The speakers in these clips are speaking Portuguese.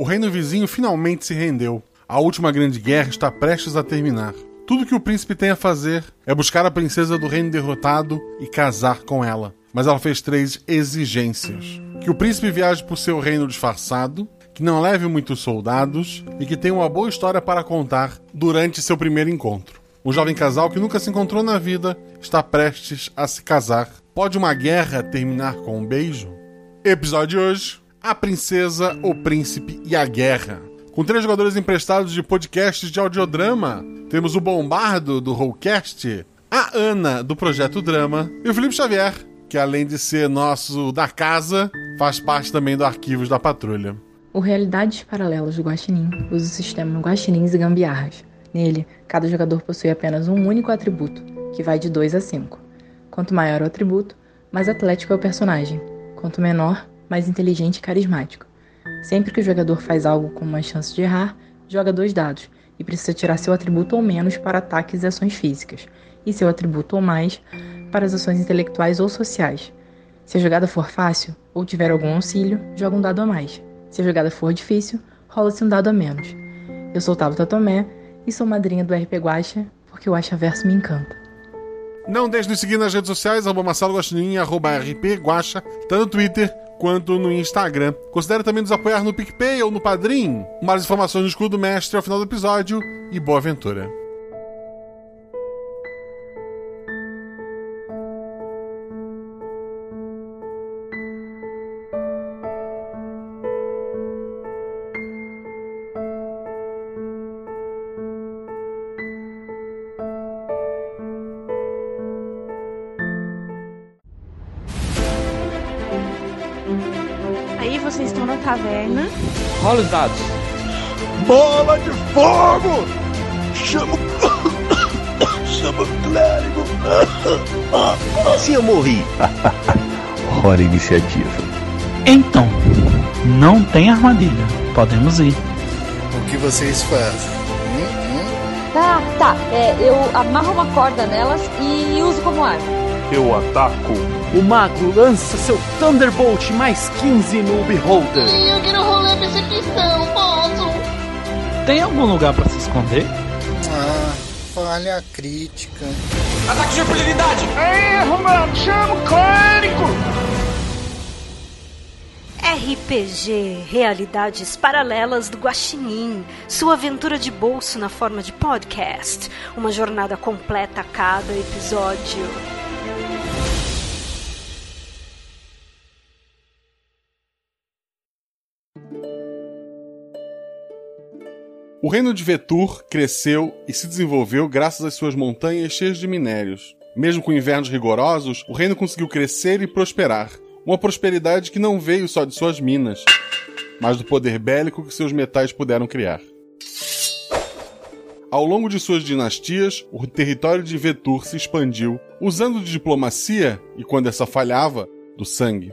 O reino vizinho finalmente se rendeu. A última grande guerra está prestes a terminar. Tudo que o príncipe tem a fazer é buscar a princesa do reino derrotado e casar com ela. Mas ela fez 3 exigências. Que o príncipe viaje por seu reino disfarçado, que não leve muitos soldados e que tenha uma boa história para contar durante seu primeiro encontro. Um jovem casal que nunca se encontrou na vida está prestes a se casar. Pode uma guerra terminar com um beijo? Episódio de hoje: A Princesa, o Príncipe e a Guerra. Com 3 jogadores emprestados de podcasts de audiodrama, temos o Bombardo, do Rollcast, a Ana, do Projeto Drama, e o Felipe Xavier, que além de ser nosso da casa, faz parte também do Arquivos da Patrulha. O Realidades Paralelas do Guaxinim usa o sistema Guaxinins e Gambiarras. Nele, cada jogador possui apenas um único atributo, que vai de 2 a 5. Quanto maior o atributo, mais atlético é o personagem. Quanto menor, mais inteligente e carismático. Sempre que o jogador faz algo com uma chance de errar, joga 2 dados e precisa tirar seu atributo ou menos para ataques e ações físicas, e seu atributo ou mais para as ações intelectuais ou sociais. Se a jogada for fácil ou tiver algum auxílio, joga um dado a mais. Se a jogada for difícil, rola-se um dado a menos. Eu sou Tabata e sou madrinha do RPGuaxa, porque o Achaverso me encanta. Não deixe de nos seguir nas redes sociais, @marceloguaxinim e @rpguaxa, tanto no Twitter quanto no Instagram. Considere também nos apoiar no PicPay ou no Padrim. Mais informações no escudo do mestre ao final do episódio e boa aventura. Vocês estão na taverna. Rola os dados. Bola de fogo! Chama o clérigo. Assim eu morri. Hora iniciativa. Então, não tem armadilha. Podemos ir. O que vocês fazem? Tá. Eu amarro uma corda nelas e uso como arma. Eu ataco. O mago lança seu Thunderbolt mais 15 no Beholder. Eu quero rolar percepção, posso? Tem algum lugar pra se esconder? Falha crítica. Ataque de oportunidade! Erro, mano! Chama o clérigo! RPG, Realidades Paralelas do Guaxinim. Sua aventura de bolso na forma de podcast. Uma jornada completa a cada episódio. O reino de Vetur cresceu e se desenvolveu graças às suas montanhas cheias de minérios. Mesmo com invernos rigorosos, o reino conseguiu crescer e prosperar. Uma prosperidade que não veio só de suas minas, mas do poder bélico que seus metais puderam criar. Ao longo de suas dinastias, o território de Vetur se expandiu, usando de diplomacia, e quando essa falhava, do sangue.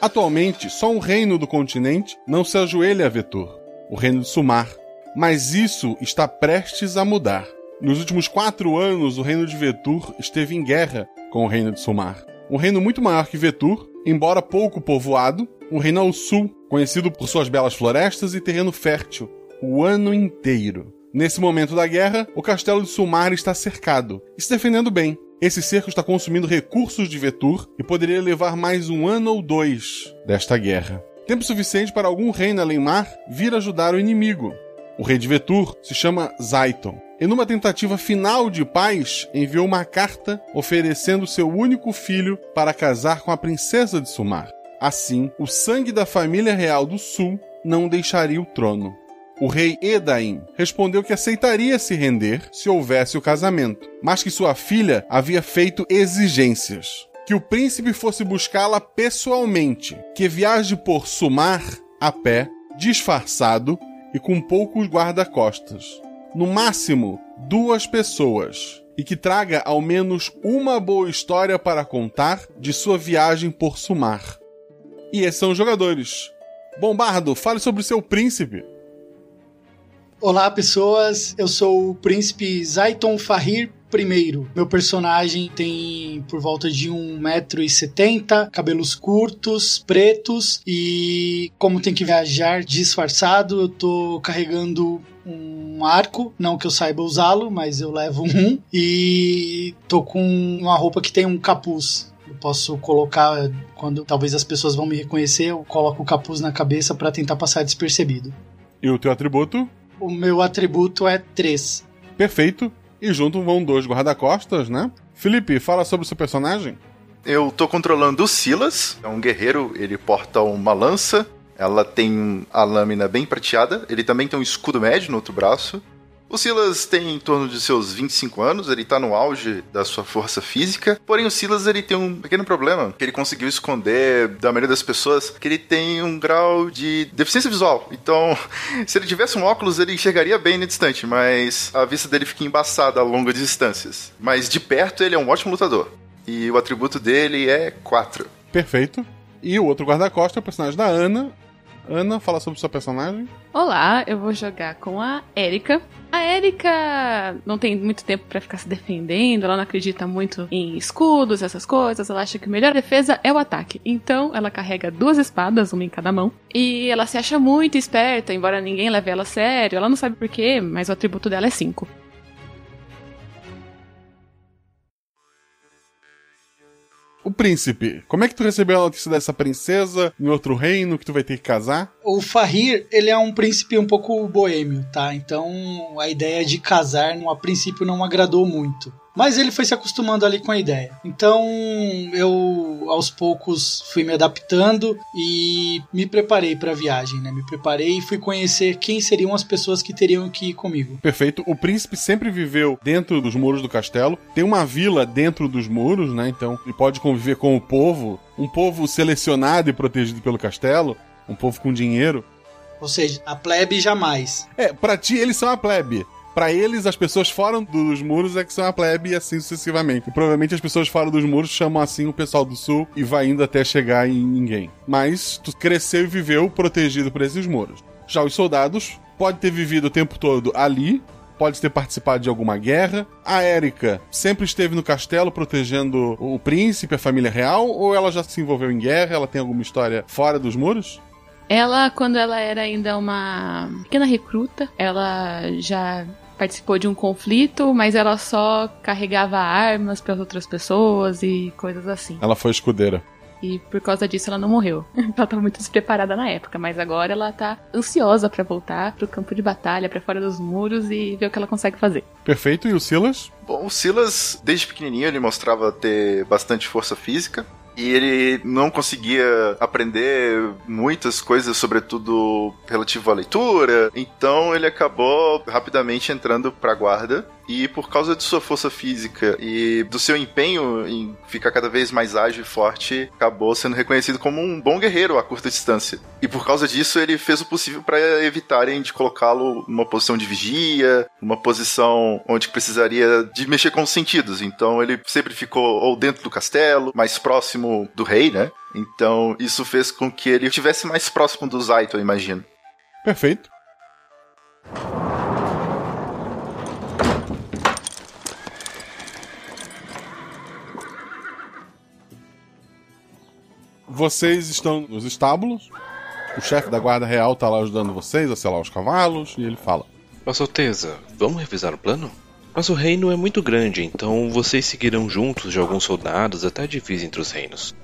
Atualmente, só um reino do continente não se ajoelha a Vetur, o reino de Sumar. Mas isso está prestes a mudar. Nos últimos 4 anos, o reino de Vetur esteve em guerra com o reino de Sumar. Um reino muito maior que Vetur, embora pouco povoado, um reino ao sul, conhecido por suas belas florestas e terreno fértil o ano inteiro. Nesse momento da guerra, o castelo de Sumar está cercado e se defendendo bem. Esse cerco está consumindo recursos de Vetur e poderia levar mais um ano ou 2 desta guerra. Tempo suficiente para algum rei na Leymar vir ajudar o inimigo. O rei de Vetur se chama Zaiton, e numa tentativa final de paz, enviou uma carta oferecendo seu único filho para casar com a princesa de Sumar. Assim, o sangue da família real do sul não deixaria o trono. O rei Edain respondeu que aceitaria se render se houvesse o casamento, mas que sua filha havia feito exigências. Que o príncipe fosse buscá-la pessoalmente, que viaje por Sumar a pé, disfarçado e com poucos guarda-costas. No máximo, 2 pessoas. E que traga ao menos uma boa história para contar de sua viagem por Sumar. E esses são os jogadores. Bombardo, fale sobre o seu príncipe. Olá pessoas, eu sou o príncipe Zaiton Fahir, Primeiro, meu personagem tem por volta de 1,70 m, cabelos curtos, pretos, e como tem que viajar disfarçado, eu tô carregando um arco, não que eu saiba usá-lo, mas eu levo um, e tô com uma roupa que tem um capuz. Eu posso colocar, quando talvez as pessoas vão me reconhecer, eu coloco o capuz na cabeça pra tentar passar despercebido. E o teu atributo? O meu atributo é 3. Perfeito. E junto vão 2 guarda-costas, né? Felipe, fala sobre o seu personagem. Eu tô controlando o Silas. É um guerreiro, ele porta uma lança. Ela tem a lâmina bem prateada. Ele também tem um escudo médio no outro braço. O Silas tem em torno de seus 25 anos, ele tá no auge da sua força física. Porém, o Silas, ele tem um pequeno problema, que ele conseguiu esconder da maioria das pessoas, que ele tem um grau de deficiência visual. Então, se ele tivesse um óculos, ele enxergaria bem no distante, mas a vista dele fica embaçada a longas distâncias. Mas de perto, ele é um ótimo lutador. E o atributo dele é 4. Perfeito. E o outro guarda-costas é o personagem da Ana. Ana, fala sobre sua personagem. Olá, eu vou jogar com a Erika. A Erika não tem muito tempo pra ficar se defendendo, ela não acredita muito em escudos, essas coisas, ela acha que a melhor defesa é o ataque. Então, ela carrega 2 espadas, uma em cada mão, e ela se acha muito esperta, embora ninguém leve ela a sério, ela não sabe porquê, mas o atributo dela é 5. O príncipe, como é que tu recebeu a notícia dessa princesa em outro reino que tu vai ter que casar? O Fahir, ele é um príncipe um pouco boêmio, tá? Então a ideia de casar a princípio não agradou muito. Mas ele foi se acostumando ali com a ideia. Então eu, aos poucos, fui me adaptando e me preparei para a viagem, né? Me preparei e fui conhecer quem seriam as pessoas que teriam que ir comigo. Perfeito. O príncipe sempre viveu dentro dos muros do castelo. Tem uma vila dentro dos muros, né? Então ele pode conviver com o povo. Um povo selecionado e protegido pelo castelo. Um povo com dinheiro. Ou seja, a plebe jamais. É, pra ti eles são a plebe. Pra eles, as pessoas fora dos muros é que são a plebe e assim sucessivamente. E provavelmente as pessoas fora dos muros chamam assim o pessoal do sul e vai indo até chegar em ninguém. Mas tu cresceu e viveu protegido por esses muros. Já os soldados podem ter vivido o tempo todo ali, pode ter participado de alguma guerra. A Erika sempre esteve no castelo protegendo o príncipe, a família real, ou ela já se envolveu em guerra, ela tem alguma história fora dos muros? Ela, quando ela era ainda uma pequena recruta, ela já participou de um conflito, mas ela só carregava armas para outras pessoas e coisas assim. Ela foi escudeira. E por causa disso ela não morreu. Ela estava muito despreparada na época, mas agora ela tá ansiosa para voltar pro campo de batalha, para fora dos muros e ver o que ela consegue fazer. Perfeito. E o Silas? Bom, o Silas, desde pequenininho, ele mostrava ter bastante força física. E ele não conseguia aprender muitas coisas, sobretudo relativo à leitura. Então ele acabou rapidamente entrando pra guarda. E por causa de sua força física e do seu empenho em ficar cada vez mais ágil e forte, acabou sendo reconhecido como um bom guerreiro a curta distância. E por causa disso ele fez o possível para evitarem de colocá-lo numa posição de vigia, uma posição onde precisaria de mexer com os sentidos. Então ele sempre ficou ou dentro do castelo, mais próximo do rei, né? Então isso fez com que ele estivesse mais próximo do Zaiton, eu imagino. Perfeito. Vocês estão nos estábulos. O chefe da guarda real tá lá ajudando vocês a selar os cavalos e ele fala: Vossa Alteza, vamos revisar o plano? Mas o reino é muito grande, então vocês seguirão juntos de alguns soldados até a divisa entre os reinos.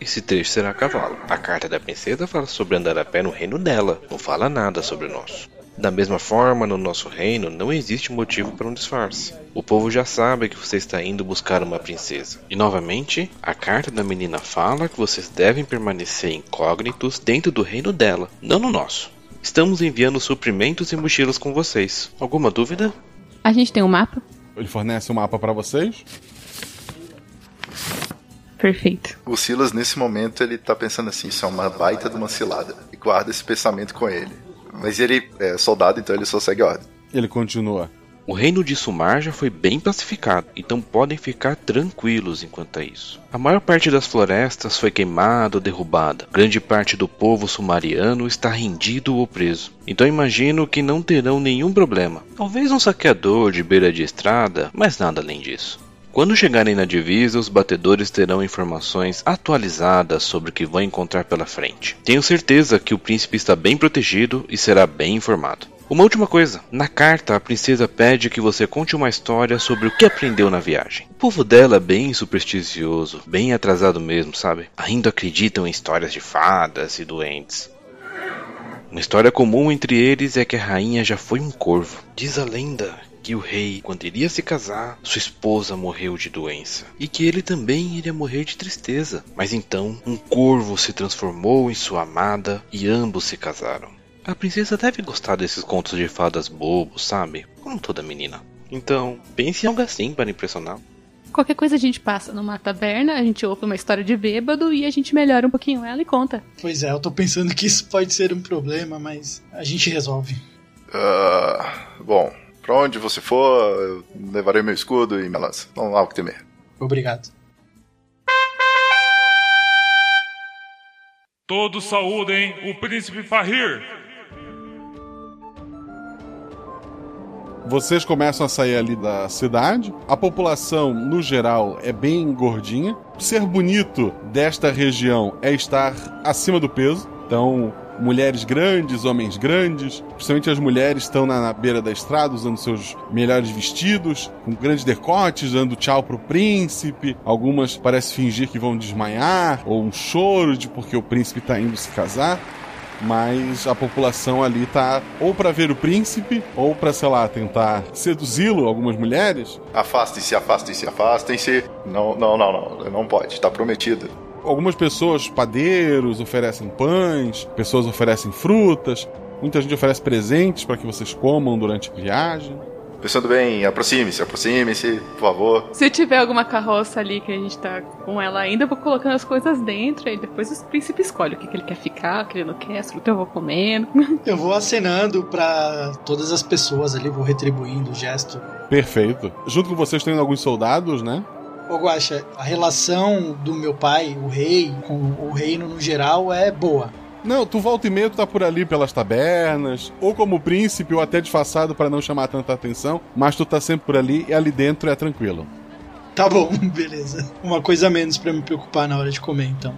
Esse trecho será a cavalo. A carta da princesa fala sobre andar a pé no reino dela, não fala nada sobre o nosso. Da mesma forma, no nosso reino não existe motivo para um disfarce. O povo já sabe que você está indo buscar uma princesa. E novamente, a carta da menina fala que vocês devem permanecer incógnitos dentro do reino dela, não no nosso. Estamos enviando suprimentos e mochilas com vocês. Alguma dúvida? A gente tem um mapa? Ele fornece um mapa pra vocês. Perfeito. O Silas, nesse momento, ele tá pensando assim, isso é uma baita de uma cilada. E guarda esse pensamento com ele. Mas ele é soldado, então ele só segue a ordem. Ele continua. O reino de Sumar já foi bem pacificado, então podem ficar tranquilos enquanto a isso. A maior parte das florestas foi queimada ou derrubada. Grande parte do povo sumariano está rendido ou preso. Então imagino que não terão nenhum problema. Talvez um saqueador de beira de estrada, mas nada além disso. Quando chegarem na divisa, os batedores terão informações atualizadas sobre o que vão encontrar pela frente. Tenho certeza que o príncipe está bem protegido e será bem informado. Uma última coisa, na carta a princesa pede que você conte uma história sobre o que aprendeu na viagem. O povo dela é bem supersticioso, bem atrasado mesmo, sabe? Ainda acreditam em histórias de fadas e duendes. Uma história comum entre eles é que a rainha já foi um corvo. Diz a lenda que o rei, quando iria se casar, sua esposa morreu de doença. E que ele também iria morrer de tristeza. Mas então, um corvo se transformou em sua amada e ambos se casaram. A princesa deve gostar desses contos de fadas bobos, sabe? Como toda menina. Então, pense em algo assim para impressionar. Qualquer coisa a gente passa numa taberna, a gente ouve uma história de bêbado e a gente melhora um pouquinho ela e conta. Pois é, eu tô pensando que isso pode ser um problema, mas a gente resolve. Bom, pra onde você for, eu levarei meu escudo e minha lança. Não há o que temer. Obrigado. Todos saúdem o príncipe Fahir. Vocês começam a sair ali da cidade. A população, no geral, é bem gordinha. Ser bonito desta região é estar acima do peso. Então, mulheres grandes, homens grandes. Principalmente as mulheres estão na beira da estrada, usando seus melhores vestidos, com grandes decotes, dando tchau pro príncipe. Algumas parecem fingir que vão desmaiar, ou um choro de porque o príncipe tá indo se casar. Mas a população ali tá ou pra ver o príncipe, ou pra, sei lá, tentar seduzi-lo, algumas mulheres. Afastem-se, afastem-se, afastem-se. Não, não pode, tá prometido. Algumas pessoas, padeiros, oferecem pães, pessoas oferecem frutas, muita gente oferece presentes pra que vocês comam durante a viagem. Pensando bem, aproxime-se, aproxime-se, por favor. Se tiver alguma carroça ali que a gente tá com ela ainda, eu vou colocando as coisas dentro e depois o príncipe escolhe o que ele quer ficar, o que ele não quer, se eu vou comendo. Eu vou acenando pra todas as pessoas ali, vou retribuindo o gesto. Perfeito. Junto com vocês tem alguns soldados, né? Ô Guaxa, a relação do meu pai, o rei, com o reino no geral é boa. Não, tu volta e meia, tu tá por ali pelas tabernas, ou como príncipe, ou até disfarçado pra não chamar tanta atenção, mas tu tá sempre por ali e ali dentro é tranquilo. Tá bom, beleza. Uma coisa a menos pra me preocupar na hora de comer, então.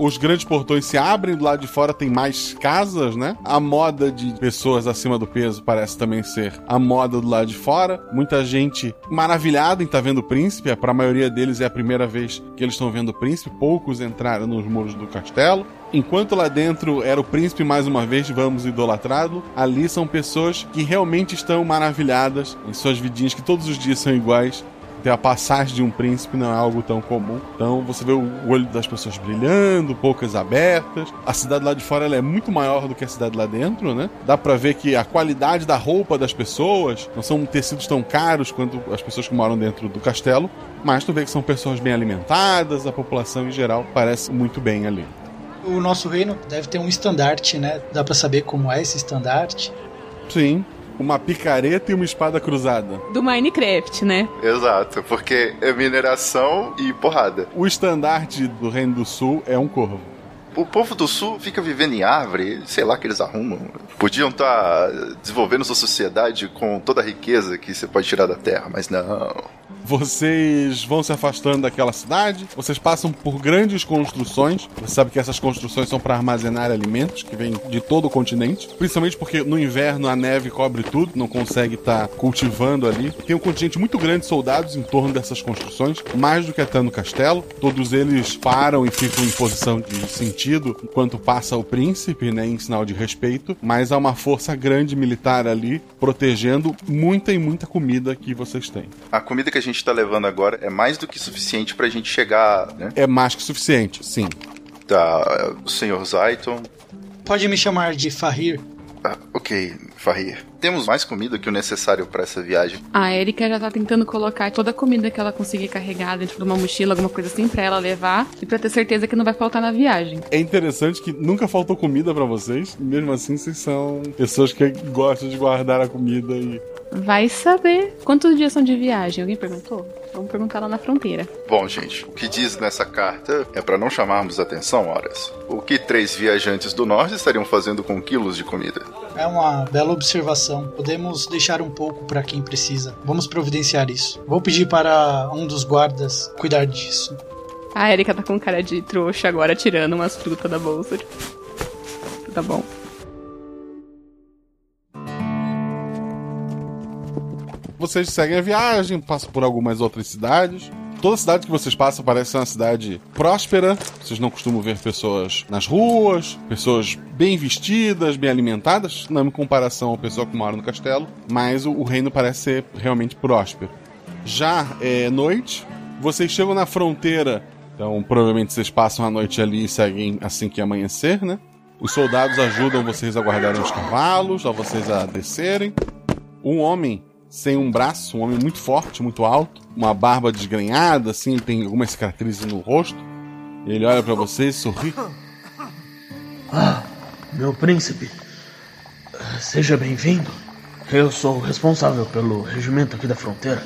Os grandes portões se abrem, do lado de fora tem mais casas, né? A moda de pessoas acima do peso parece também ser a moda do lado de fora. Muita gente maravilhada em estar vendo o príncipe. Para a maioria deles é a primeira vez que eles estão vendo o príncipe. Poucos entraram nos muros do castelo. Enquanto lá dentro era o príncipe, mais uma vez, vamos idolatrá-lo, ali são pessoas que realmente estão maravilhadas em suas vidinhas, que todos os dias são iguais. Então, a passagem de um príncipe não é algo tão comum. Então você vê o olho das pessoas brilhando, bocas abertas. A cidade lá de fora ela é muito maior do que a cidade lá dentro, né? Dá pra ver que a qualidade da roupa das pessoas não são tecidos tão caros quanto as pessoas que moram dentro do castelo. Mas tu vê que são pessoas bem alimentadas, a população em geral parece muito bem ali. O nosso reino deve ter um estandarte, né? Dá pra saber como é esse estandarte? Sim. Uma picareta e uma espada cruzada. Do Minecraft, né? Exato, porque é mineração e porrada. O estandarte do Reino do Sul é um corvo. O povo do Sul fica vivendo em árvore, sei lá que eles arrumam. Podiam estar desenvolvendo sua sociedade com toda a riqueza que você pode tirar da terra, mas não. Vocês vão se afastando daquela cidade, vocês passam por grandes construções. Você sabe que essas construções são para armazenar alimentos que vêm de todo o continente, principalmente porque no inverno a neve cobre tudo, não consegue estar cultivando ali. Tem um contingente muito grande de soldados em torno dessas construções, mais do que até no castelo. Todos eles param e ficam em posição de sentido enquanto passa o príncipe, né, em sinal de respeito, mas há uma força grande militar ali protegendo muita e muita comida que vocês têm. A comida que a gente está levando agora é mais do que suficiente pra gente chegar, né? É mais que suficiente, sim. Tá, o senhor Zaiton. Pode me chamar de Fahir. Ok, Fahir. Temos mais comida que o necessário pra essa viagem. A Erika já tá tentando colocar toda a comida que ela conseguir carregar dentro de uma mochila, alguma coisa assim, pra ela levar e pra ter certeza que não vai faltar na viagem. É interessante que nunca faltou comida pra vocês, mesmo assim vocês são pessoas que gostam de guardar a comida e... Vai saber. Quantos dias são de viagem? Alguém perguntou? Vamos perguntar lá na fronteira. Bom, gente, o que diz nessa carta é pra não chamarmos atenção, horas. O que 3 viajantes do norte estariam fazendo com quilos de comida? É uma bela observação. Podemos deixar um pouco pra quem precisa. Vamos providenciar isso. Vou pedir para um dos guardas cuidar disso. A Erika tá com cara de trouxa agora, tirando umas frutas da bolsa. Tá bom. Vocês seguem a viagem, passam por algumas outras cidades. Toda cidade que vocês passam parece ser uma cidade próspera. Vocês não costumam ver pessoas nas ruas, pessoas bem vestidas, bem alimentadas, não em comparação ao pessoal que mora no castelo, mas o reino parece ser realmente próspero. Já é noite, vocês chegam na fronteira, então provavelmente vocês passam a noite ali e seguem assim que amanhecer, né? Os soldados ajudam vocês a guardarem os cavalos, a vocês a descerem. Um homem... sem um braço, um homem muito forte, muito alto, uma barba desgrenhada, assim, ele tem algumas cicatrizes no rosto. Ele olha pra você e sorri. Ah, meu príncipe, seja bem-vindo. Eu sou o responsável pelo regimento aqui da fronteira.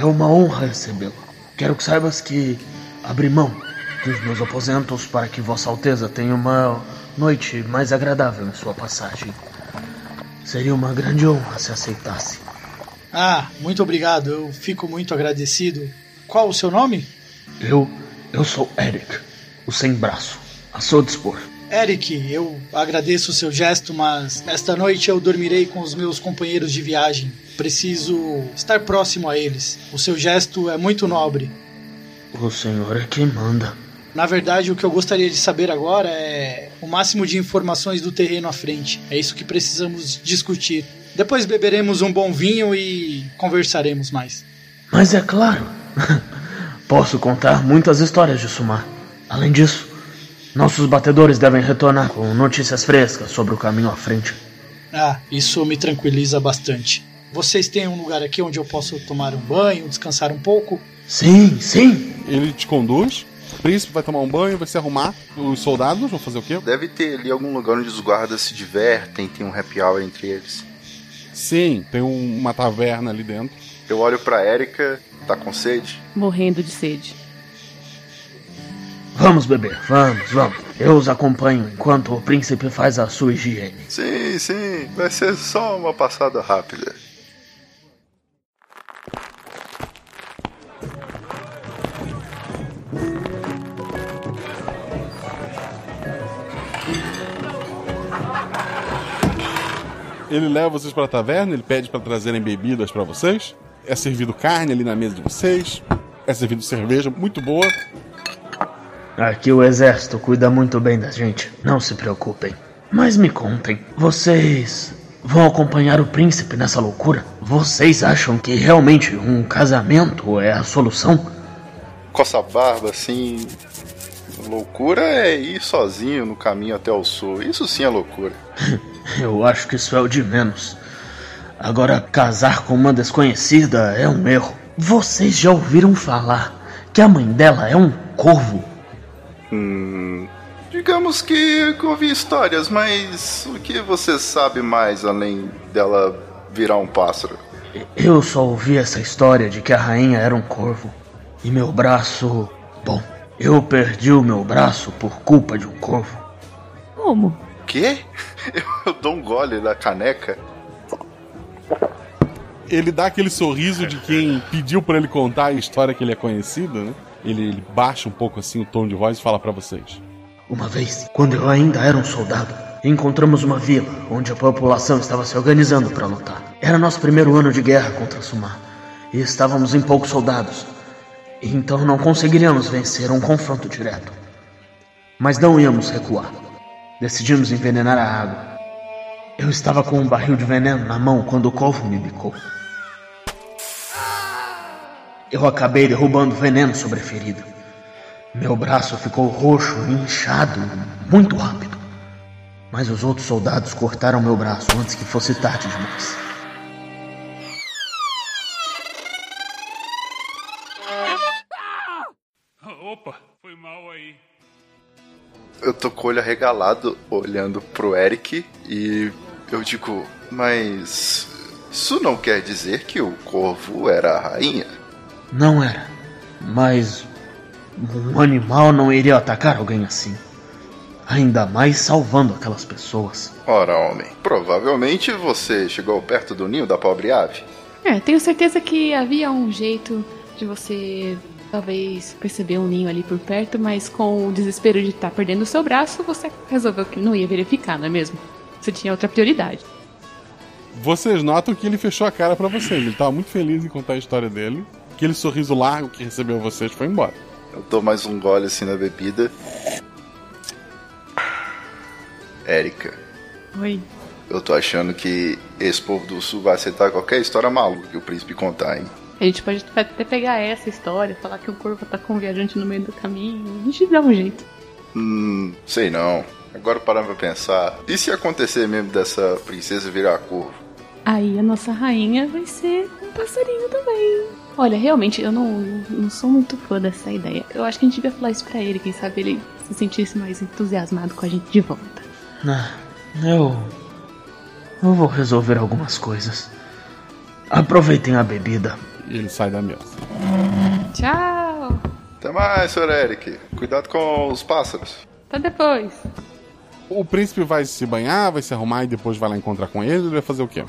É uma honra recebê-lo. Quero que saibas que abri mão dos meus aposentos para que Vossa Alteza tenha uma noite mais agradável em sua passagem. Seria uma grande honra se aceitasse. Ah, muito obrigado. Eu fico muito agradecido. Qual o seu nome? Eu sou Eric, o sem braço. A seu dispor. Eric, eu agradeço o seu gesto, mas esta noite eu dormirei com os meus companheiros de viagem. Preciso estar próximo a eles. O seu gesto é muito nobre. O senhor é quem manda. Na verdade, o que eu gostaria de saber agora é o máximo de informações do terreno à frente. É isso que precisamos discutir. Depois beberemos um bom vinho e conversaremos mais. Mas é claro, posso contar muitas histórias de Sumar. Além disso, nossos batedores devem retornar com notícias frescas sobre o caminho à frente. Ah, isso me tranquiliza bastante. Vocês têm um lugar aqui onde eu posso tomar um banho, descansar um pouco? Sim, sim. Ele te conduz? O príncipe vai tomar um banho, vai se arrumar. Os soldados vão fazer o quê? Deve ter ali algum lugar onde os guardas se divertem, tem um happy hour entre eles. Sim, tem uma taverna ali dentro. Eu olho pra Erika, tá com sede? Morrendo de sede. Vamos, bebê, vamos. Eu os acompanho enquanto o príncipe faz a sua higiene. Sim, vai ser só uma passada rápida. Ele leva vocês pra taverna, ele pede pra trazerem bebidas pra vocês. É servido carne ali na mesa de vocês. É servido cerveja, muito boa. Aqui o exército cuida muito bem da gente, não se preocupem. Mas me contem, vocês vão acompanhar o príncipe nessa loucura? Vocês acham que realmente um casamento é a solução? Coça a barba assim... Loucura é ir sozinho no caminho até o sul. Isso sim é loucura. Eu acho que isso é o de menos. Agora, casar com uma desconhecida é um erro. Vocês já ouviram falar que a mãe dela é um corvo? Digamos que ouvi histórias, mas o que você sabe mais além dela virar um pássaro? Eu só ouvi essa história de que a rainha era um corvo. E meu braço... Bom... Eu perdi o meu braço por culpa de um corvo. Como? Quê? Eu dou um gole na caneca. Ele dá aquele sorriso de quem pediu pra ele contar a história que ele é conhecido, né? Ele baixa um pouco assim o tom de voz e fala pra vocês. Uma vez, quando eu ainda era um soldado, encontramos uma vila onde a população estava se organizando pra lutar. Era nosso primeiro ano de guerra contra Sumar e estávamos em poucos soldados. Então não conseguiríamos vencer um confronto direto. Mas não íamos recuar. Decidimos envenenar a água. Eu estava com um barril de veneno na mão quando o corvo me bicou. Eu acabei derrubando veneno sobre a ferida. Meu braço ficou roxo e inchado muito rápido. Mas os outros soldados cortaram meu braço antes que fosse tarde demais. Opa, foi mal aí. Eu tô com o olho arregalado olhando pro Eric e eu digo, mas isso não quer dizer que o corvo era a rainha? Não era, mas um animal não iria atacar alguém assim. Ainda mais salvando aquelas pessoas. Ora, homem, provavelmente você chegou perto do ninho da pobre ave. É, tenho certeza que havia um jeito de você talvez perceber um ninho ali por perto, mas com o desespero de estar perdendo o seu braço, você resolveu que não ia verificar, não é mesmo? Você tinha outra prioridade. Vocês notam que ele fechou a cara pra vocês. Ele tava muito feliz em contar a história dele. Aquele sorriso largo que recebeu vocês foi embora. Eu dou mais um gole assim na bebida. Erika. Oi. Eu tô achando que esse povo do sul vai aceitar qualquer história maluca que o príncipe contar, hein? A gente pode até pegar essa história, falar que o corvo tá com um viajante no meio do caminho. A gente dá um jeito. Sei não. Agora parando pra pensar. E se acontecer mesmo dessa princesa virar corvo? Aí a nossa rainha vai ser um passarinho também. Olha, realmente, eu não sou muito fã dessa ideia. Eu acho que a gente devia falar isso pra ele, quem sabe ele se sentisse mais entusiasmado com a gente de volta. Eu vou resolver algumas coisas. Aproveitem a bebida. E ele sai da mesa. Tchau. Até mais, Sr. Eric. Cuidado com os pássaros. Até depois. O príncipe vai se banhar, vai se arrumar e depois vai lá encontrar com ele. Ele vai fazer o quê?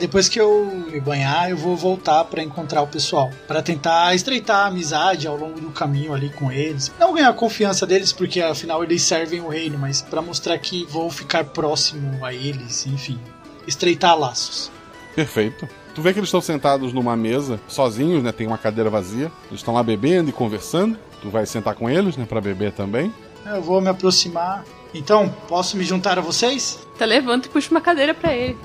Depois que eu me banhar, eu vou voltar pra encontrar o pessoal, pra tentar estreitar a amizade ao longo do caminho ali com eles. Não ganhar a confiança deles, porque afinal eles servem o reino, mas pra mostrar que vou ficar próximo a eles, enfim, estreitar laços. Perfeito. Tu vê que eles estão sentados numa mesa, sozinhos, né? Tem uma cadeira vazia. Eles estão lá bebendo e conversando. Tu vai sentar com eles, né? Pra beber também. Eu vou me aproximar. Então, posso me juntar a vocês? Tá, levanta e puxa uma cadeira pra ele.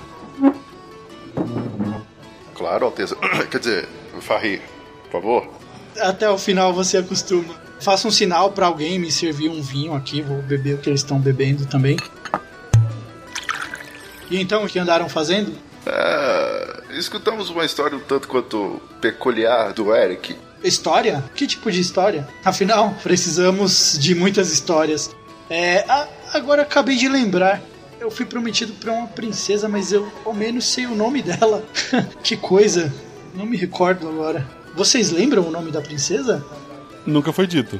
Claro, Alteza. Quer dizer, Fahir, por favor. Até o final você acostuma. Faça um sinal pra alguém me servir um vinho aqui. Vou beber o que eles estão bebendo também. E então, o que andaram fazendo? Escutamos uma história um tanto quanto peculiar do Eric. História? Que tipo de história? Afinal, precisamos de muitas histórias. Agora acabei de lembrar. Eu fui prometido pra uma princesa, mas eu ao menos sei o nome dela. Que coisa, não me recordo agora. Vocês lembram o nome da princesa? Nunca foi dito.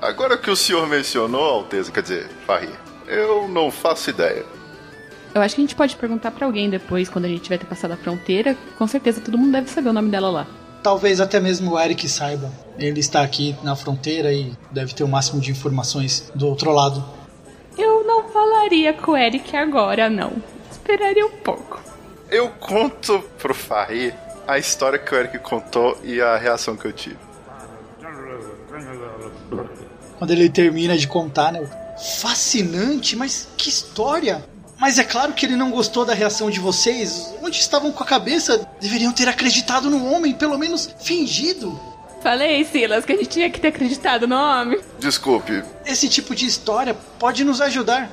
Agora que o senhor mencionou, Alteza, quer dizer, Fahir, eu não faço ideia. Eu acho que a gente pode perguntar pra alguém depois, quando a gente tiver passado a fronteira. Com certeza todo mundo deve saber o nome dela lá. Talvez até mesmo o Eric saiba. Ele está aqui na fronteira e deve ter o máximo de informações do outro lado. Eu não falaria com o Eric agora, não. Esperaria um pouco. Eu conto pro Fahir a história que o Eric contou e a reação que eu tive. Quando ele termina de contar, né? Fascinante, mas que história! Mas é claro que ele não gostou da reação de vocês. Onde estavam com a cabeça? Deveriam ter acreditado no homem, pelo menos fingido. Falei, Silas, que a gente tinha que ter acreditado no homem. Desculpe. Esse tipo de história pode nos ajudar.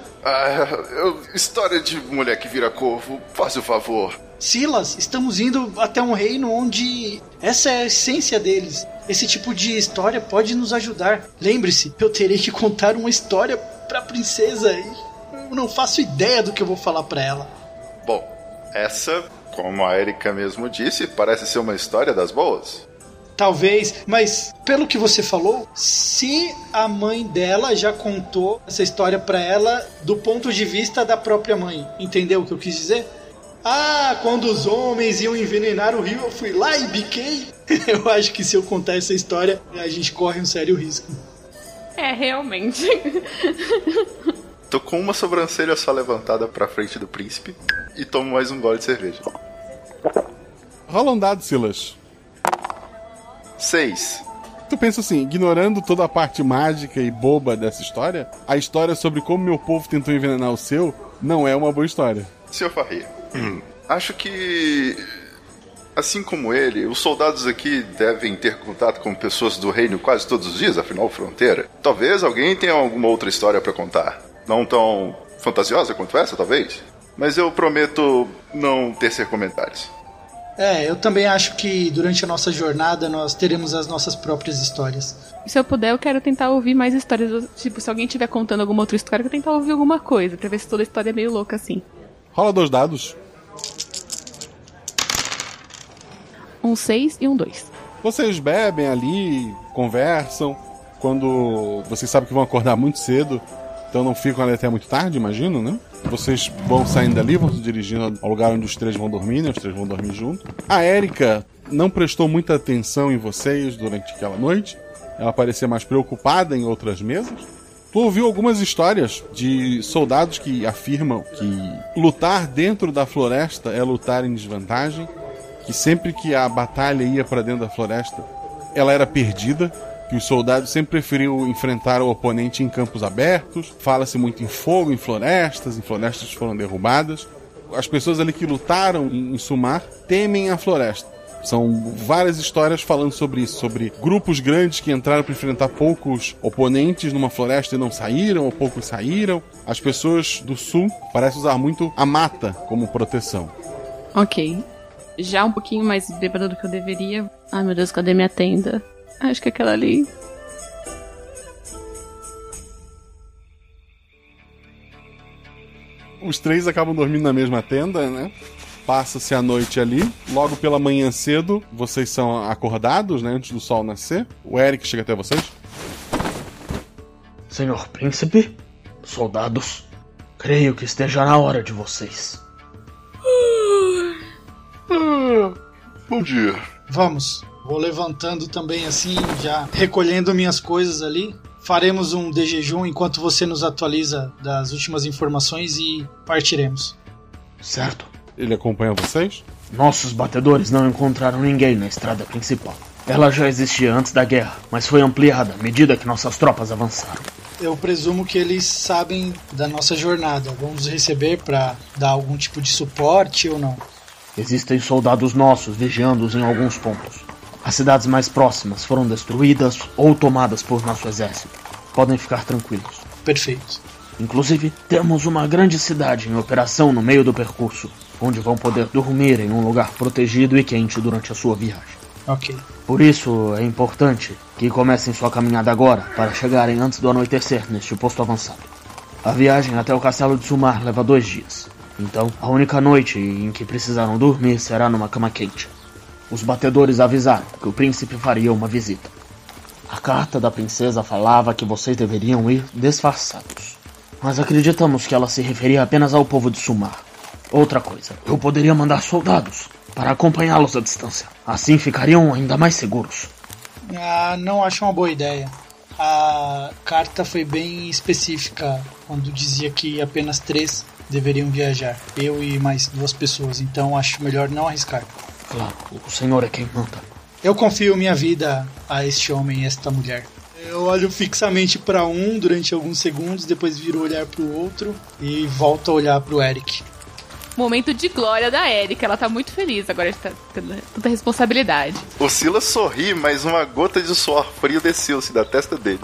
História de mulher que vira corvo, faz o favor. Silas, estamos indo até um reino onde essa é a essência deles. Esse tipo de história pode nos ajudar. Lembre-se, eu terei que contar uma história pra princesa e... eu não faço ideia do que eu vou falar pra ela. Bom, essa, como a Erika mesmo disse, parece ser uma história das boas. Talvez, mas pelo que você falou, se a mãe dela já contou essa história pra ela do ponto de vista da própria mãe, entendeu o que eu quis dizer? Quando os homens iam envenenar o rio, eu fui lá e biquei. Eu acho que se eu contar essa história, a gente corre um sério risco. Realmente. Tô com uma sobrancelha só levantada pra frente do príncipe e tomo mais um gole de cerveja. Rola um dado, Silas. 6. Tu pensa assim, ignorando toda a parte mágica e boba dessa história, a história sobre como meu povo tentou envenenar o seu não é uma boa história. Seu Fahir, acho que Assim como ele, os soldados aqui devem ter contato com pessoas do reino quase todos os dias, afinal, fronteira. Talvez alguém tenha alguma outra história para contar. Não tão fantasiosa quanto essa, talvez. Mas eu prometo não tecer comentários. É, eu também acho que durante a nossa jornada nós teremos as nossas próprias histórias. Se eu puder, eu quero tentar ouvir mais histórias. Tipo, se alguém estiver contando alguma outra história, eu quero tentar ouvir alguma coisa, pra ver se toda a história é meio louca assim. Rola 2 dados. 6 e 2. Vocês bebem ali, conversam. Quando vocês sabem que vão acordar muito cedo, então não ficam ali até muito tarde, imagino, né? Vocês vão saindo dali, vão se dirigindo ao lugar onde os três vão dormir, né? Os três vão dormir junto. A Erika não prestou muita atenção em vocês durante aquela noite. Ela parecia mais preocupada em outras mesas. Tu ouviu algumas histórias de soldados que afirmam que lutar dentro da floresta é lutar em desvantagem, que sempre que a batalha ia para dentro da floresta, ela era perdida, que os soldados sempre preferiam enfrentar o oponente em campos abertos. Fala-se muito em fogo, em florestas que foram derrubadas. As pessoas ali que lutaram em Sumar temem a floresta. São várias histórias falando sobre isso, sobre grupos grandes que entraram para enfrentar poucos oponentes numa floresta e não saíram, ou poucos saíram. As pessoas do sul parecem usar muito a mata como proteção. Ok. Já um pouquinho mais bêbada do que eu deveria. Ai meu Deus, cadê minha tenda? Acho que é aquela ali. Os três acabam dormindo na mesma tenda, né? Passa-se a noite ali. Logo pela manhã cedo, vocês são acordados, né? Antes do sol nascer. O Eric chega até vocês. Senhor príncipe, soldados, creio que esteja na hora de vocês. Bom dia. Vamos. Vou levantando também assim, já recolhendo minhas coisas ali. Faremos um de jejum enquanto você nos atualiza das últimas informações e partiremos. Certo. Ele acompanha vocês? Nossos batedores não encontraram ninguém na estrada principal. Ela já existia antes da guerra, mas foi ampliada à medida que nossas tropas avançaram. Eu presumo que eles sabem da nossa jornada. Vamos receber para dar algum tipo de suporte ou não? Existem soldados nossos vigiando-os em alguns pontos. As cidades mais próximas foram destruídas ou tomadas por nosso exército. Podem ficar tranquilos. Perfeito. Inclusive, temos uma grande cidade em operação no meio do percurso, onde vão poder dormir em um lugar protegido e quente durante a sua viagem. Ok. Por isso, é importante que comecem sua caminhada agora, para chegarem antes do anoitecer neste posto avançado. A viagem até o castelo de Sumar leva 2 dias. Então, a única noite em que precisaram dormir será numa cama quente. Os batedores avisaram que o príncipe faria uma visita. A carta da princesa falava que vocês deveriam ir disfarçados. Mas acreditamos que ela se referia apenas ao povo de Sumar. Outra coisa, eu poderia mandar soldados para acompanhá-los à distância. Assim ficariam ainda mais seguros. Ah, não acho uma boa ideia. A carta foi bem específica quando dizia que apenas 3... deveriam viajar, eu e mais 2 pessoas, então acho melhor não arriscar. Claro, o senhor é quem manda. Eu confio minha vida a este homem e esta mulher. Eu olho fixamente para um durante alguns segundos, depois viro olhar para o outro e volto a olhar para o Eric. Momento de glória da Erika, ela tá muito feliz agora de estar tendo tanta responsabilidade. O Silas sorri, mas uma gota de suor frio desceu-se da testa dele.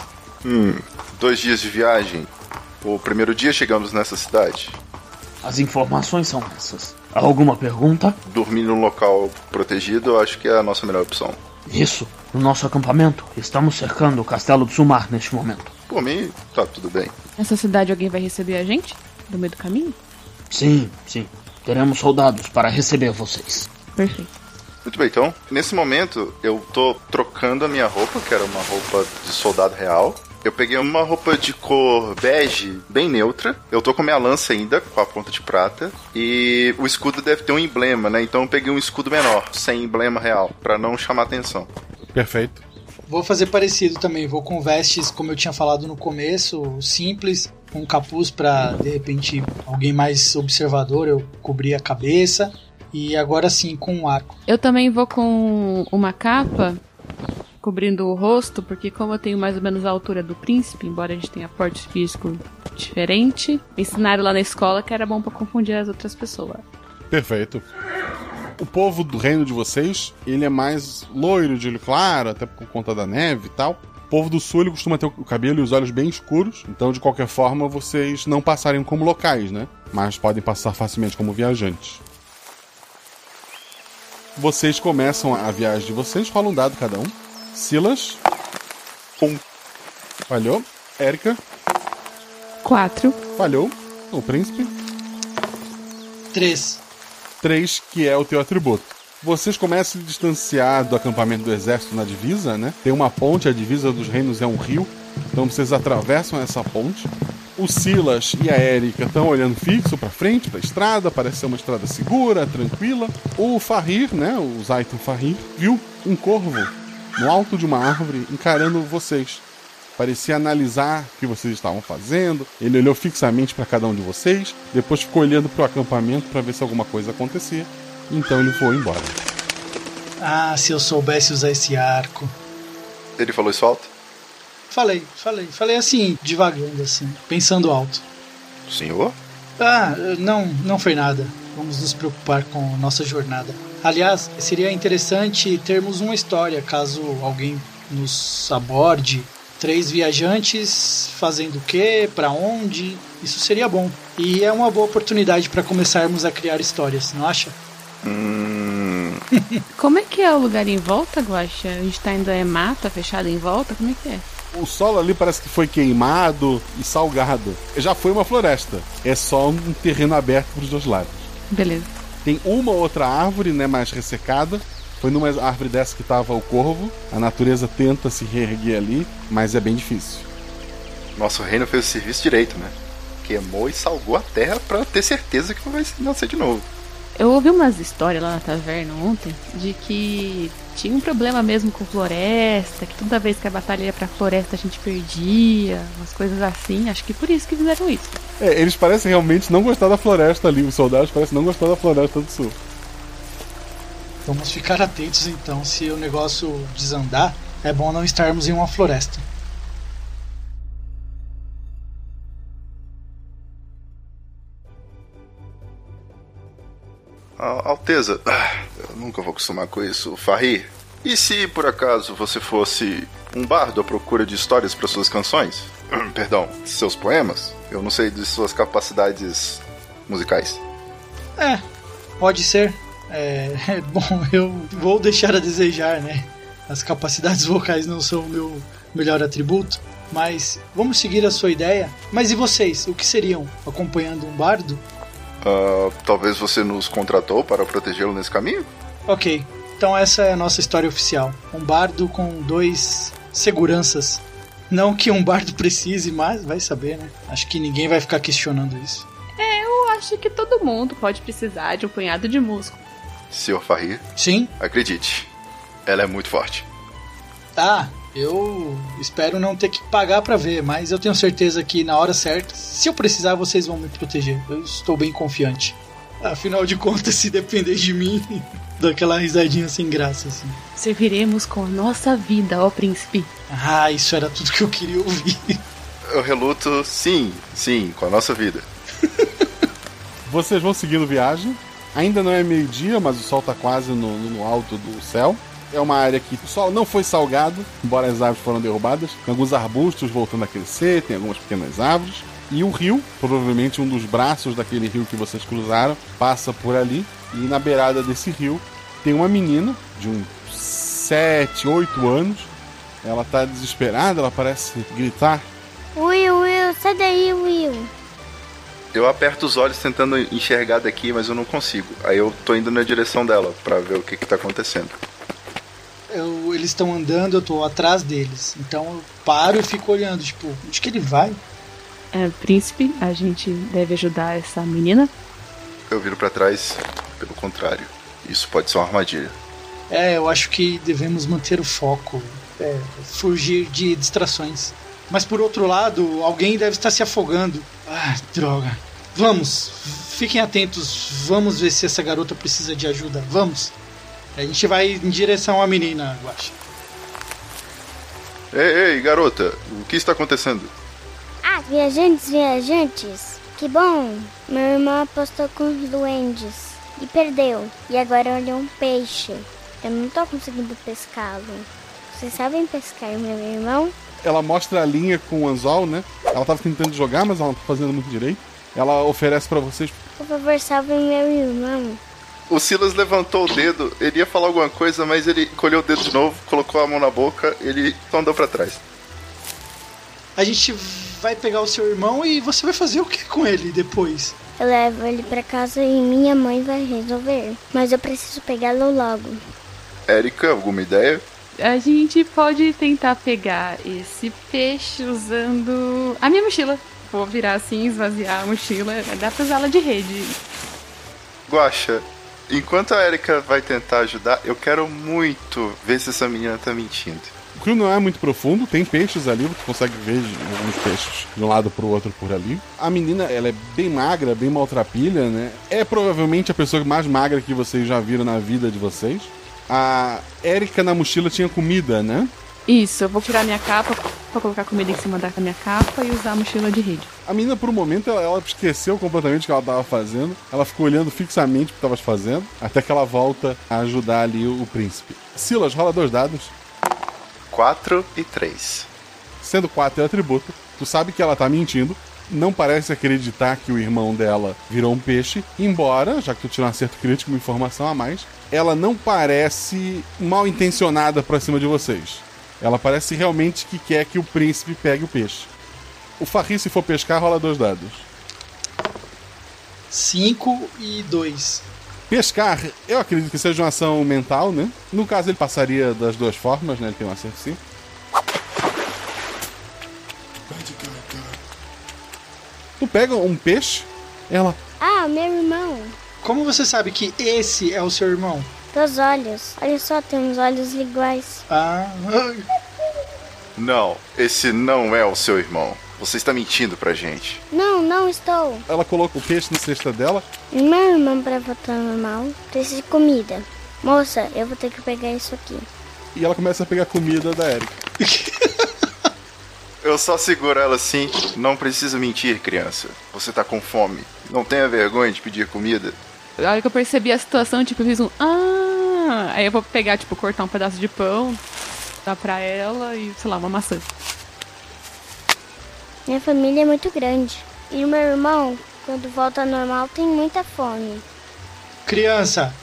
2 dias de viagem. O primeiro dia chegamos nessa cidade. As informações são essas. Alguma pergunta? Dormir num local protegido, eu acho que é a nossa melhor opção. Isso, no nosso acampamento. Estamos cercando o castelo de Sumar neste momento. Por mim, tá tudo bem. Nessa cidade alguém vai receber a gente? No meio do caminho? Sim. Teremos soldados para receber vocês. Perfeito. Muito bem, então. Nesse momento, eu tô trocando a minha roupa, que era uma roupa de soldado real. Eu peguei uma roupa de cor bege, bem neutra. Eu tô com minha lança ainda, com a ponta de prata. E o escudo deve ter um emblema, né? Então eu peguei um escudo menor, sem emblema real, pra não chamar atenção. Perfeito. Vou fazer parecido também. Vou com vestes, como eu tinha falado no começo, simples, com capuz pra, de repente, alguém mais observador, eu cobrir a cabeça. E agora sim, com um arco. Eu também vou com uma capa cobrindo o rosto, porque como eu tenho mais ou menos a altura do príncipe, embora a gente tenha porte físico diferente, me ensinaram lá na escola que era bom pra confundir as outras pessoas. Perfeito. o povo do reino de vocês, ele é mais loiro, de olho claro, até por conta da neve e tal. O povo do sul, ele costuma ter o cabelo e os olhos bem escuros. Então, de qualquer forma, vocês não passarem como locais, né? Mas podem passar facilmente como viajantes. Vocês começam a viagem de vocês. Rola um dado cada um. Silas. 1. Falhou. Erika. 4. Falhou. O príncipe. 3. 3, que é o teu atributo. Vocês começam a se distanciar do acampamento do exército na divisa, né? Tem uma ponte, a divisa dos reinos é um rio. Então vocês atravessam essa ponte. O Silas e a Erika estão olhando fixo pra frente, pra estrada. Parece ser uma estrada segura, tranquila. O Fahir, né? O Zaiton Fahir viu um corvo no alto de uma árvore encarando vocês. Parecia analisar o que vocês estavam fazendo. Ele olhou fixamente para cada um de vocês. Depois ficou olhando pro acampamento para ver se alguma coisa acontecia. Então ele foi embora. Ah, se eu soubesse usar esse arco. Ele falou isso alto? Falei. Falei assim, divagando assim, pensando alto. Senhor? Ah, não foi nada. Vamos nos preocupar com nossa jornada. Aliás, seria interessante termos uma história, caso alguém nos aborde. 3 viajantes fazendo o quê, pra onde, isso seria bom. E é uma boa oportunidade para começarmos a criar histórias, não acha? Como é que é o lugar em volta, Guaxa? A gente ainda é mata, fechado em volta, como é que é? O solo ali parece que foi queimado e salgado. Já foi uma floresta, é só um terreno aberto pros dois lados. Beleza. Tem uma outra árvore, né, mais ressecada. Foi numa árvore dessa que estava o corvo. A natureza tenta se reerguer ali, mas é bem difícil. Nosso reino fez o serviço direito, né? Queimou e salgou a terra pra ter certeza que vai nascer de novo. Eu ouvi umas histórias lá na taverna ontem de que tinha um problema mesmo com floresta, que toda vez que a batalha ia pra floresta a gente perdia, umas coisas assim. Acho que por isso que fizeram isso. É, eles parecem realmente não gostar da floresta ali. Os soldados parecem não gostar da floresta do sul. Vamos ficar atentos então, se o negócio desandar, é bom não estarmos em uma floresta. Alteza, eu nunca vou acostumar com isso, Fahir. E se por acaso você fosse um bardo à procura de histórias para suas canções? Perdão, seus poemas? Eu não sei de suas capacidades musicais. É, pode ser. É bom, eu vou deixar a desejar, né? As capacidades vocais não são o meu melhor atributo, mas vamos seguir a sua ideia. Mas e vocês? O que seriam? Acompanhando um bardo? Talvez você nos contratou para protegê-lo nesse caminho? Ok, então essa é a nossa história oficial. Um bardo com 2 seguranças. Não que um bardo precise, mas vai saber, né? Acho que ninguém vai ficar questionando isso. É, eu acho que todo mundo pode precisar de um punhado de músculo. Senhor Fahir? Sim? Acredite, ela é muito forte. Tá, eu espero não ter que pagar pra ver, mas eu tenho certeza que na hora certa, se eu precisar, vocês vão me proteger. Eu estou bem confiante. Afinal de contas, se depender de mim, dá aquela risadinha sem graça, assim. Serviremos com nossa vida, ó príncipe. Ah, isso era tudo que eu queria ouvir. Eu reluto, sim, com a nossa vida. Vocês vão seguindo viagem. Ainda não é meio-dia, mas o sol está quase no alto do céu. É uma área que o sol não foi salgado, embora as árvores foram derrubadas. Tem alguns arbustos voltando a crescer, tem algumas pequenas árvores. E o rio, provavelmente um dos braços daquele rio que vocês cruzaram, passa por ali. E na beirada desse rio tem uma menina de uns 7, 8 anos. Ela está desesperada, ela parece gritar. Will, sai daí, Will. Eu aperto os olhos tentando enxergar daqui, mas eu não consigo. Aí eu tô indo na direção dela pra ver o que tá acontecendo. Eles estão andando, eu tô atrás deles. Então eu paro e fico olhando, tipo, onde que ele vai? Príncipe, a gente deve ajudar essa menina? Eu viro pra trás, pelo contrário. Isso pode ser uma armadilha. Eu acho que devemos manter o foco. Fugir de distrações. Mas por outro lado, alguém deve estar se afogando. Ah, droga. Vamos, fiquem atentos. Vamos ver se essa garota precisa de ajuda. Vamos. A gente vai em direção à menina, Guaxa. Ei, garota. O que está acontecendo? Ah, viajantes. Que bom. Meu irmão apostou com os duendes. e perdeu. E agora olhou um peixe. Eu não tô conseguindo pescá-lo. Vocês sabem pescar, meu irmão? Ela mostra a linha com o anzol, né? Ela tava tentando jogar, mas ela não tá fazendo muito direito. Ela oferece pra vocês... Por favor, salvem meu irmão. O Silas levantou o dedo. Ele ia falar alguma coisa, mas ele colheu o dedo de novo, colocou a mão na boca, ele só andou pra trás. A gente vai pegar o seu irmão e você vai fazer o que com ele depois? Eu levo ele pra casa e minha mãe vai resolver. Mas eu preciso pegá-lo logo. Erika, alguma ideia? A gente pode tentar pegar esse peixe usando a minha mochila. Vou virar assim, esvaziar a mochila. Dá pra usá-la de rede. Guaxa, enquanto a Erika vai tentar ajudar, eu quero muito ver se essa menina tá mentindo. O cru não é muito profundo, tem peixes ali, você consegue ver alguns peixes de um lado pro outro por ali. A menina, ela é bem magra, bem maltrapilha, né? É provavelmente a pessoa mais magra que vocês já viram na vida de vocês. A Erika na mochila tinha comida, né? Isso, eu vou tirar minha capa, vou colocar comida em cima da minha capa e usar a mochila de rede. A menina, por um momento, ela esqueceu completamente o que ela estava fazendo. Ela ficou olhando fixamente o que estava fazendo, até que ela volta a ajudar ali o príncipe. Silas, rola 2 dados. 4 e 3. Sendo 4 é atributo, tu sabe que ela tá mentindo. Não parece acreditar que o irmão dela virou um peixe, embora, já que tu tirou um acerto crítico, uma informação a mais, ela não parece mal intencionada pra cima de vocês. Ela parece realmente que quer que o príncipe pegue o peixe. O Fahir, se for pescar, rola 2 dados. 5 e 2. Pescar, eu acredito que seja uma ação mental, né? No caso, ele passaria das duas formas, né? Ele tem um acerto sim. Tu pega um peixe, ela... Ah, meu irmão. Como você sabe que esse é o seu irmão? Dos olhos. Olha só, tem uns olhos iguais. Ah. Não, esse não é o seu irmão. Você está mentindo pra gente. Não, não estou. Ela coloca o peixe na cesta dela. Meu irmão, pra voltar normal, precisa de comida. Moça, eu vou ter que pegar isso aqui. E ela começa a pegar comida da Erika. Eu só seguro ela assim. Não precisa mentir, criança. Você tá com fome. Não tenha vergonha de pedir comida. Na hora que eu percebi a situação, tipo, eu fiz um... Ah! Aí eu vou pegar, tipo, cortar um pedaço de pão, dar pra ela e, sei lá, uma maçã. Minha família é muito grande. E o meu irmão, quando volta ao normal, tem muita fome. Criança,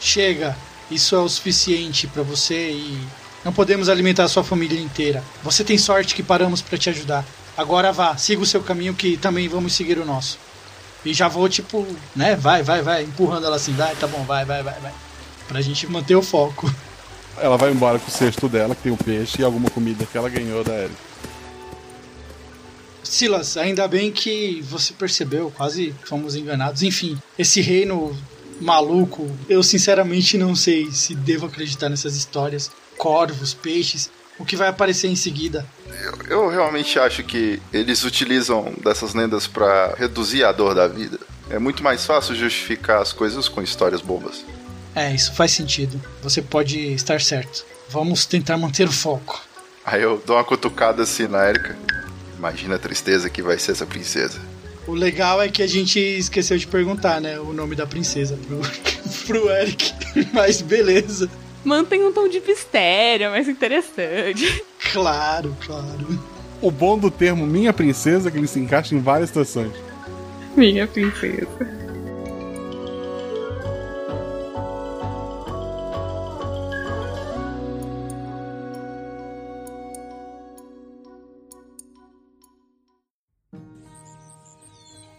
chega. Isso é o suficiente pra você e não podemos alimentar a sua família inteira. Você tem sorte que paramos pra te ajudar. Agora vá, siga o seu caminho que também vamos seguir o nosso. E já vou, tipo, né, vai, empurrando ela assim, tá bom, vai. Pra gente manter o foco. Ela vai embora com o cesto dela, que tem um peixe e alguma comida que ela ganhou da Erika. Silas, ainda bem que você percebeu, quase fomos enganados. Enfim, esse reino maluco, eu sinceramente não sei se devo acreditar nessas histórias. Corvos, peixes, o que vai aparecer em seguida? Eu realmente acho que eles utilizam dessas lendas pra reduzir a dor da vida. É muito mais fácil justificar as coisas com histórias bobas. É, isso faz sentido. Você pode estar certo. Vamos tentar manter o foco. Aí eu dou uma cutucada assim na Erika. Imagina a tristeza que vai ser essa princesa. O legal é que a gente esqueceu de perguntar, né? O nome da princesa pro Eric. Mas beleza. Mantém um tom de mistério, mas interessante. Claro. O bom do termo minha princesa é que ele se encaixa em várias situações. Minha princesa.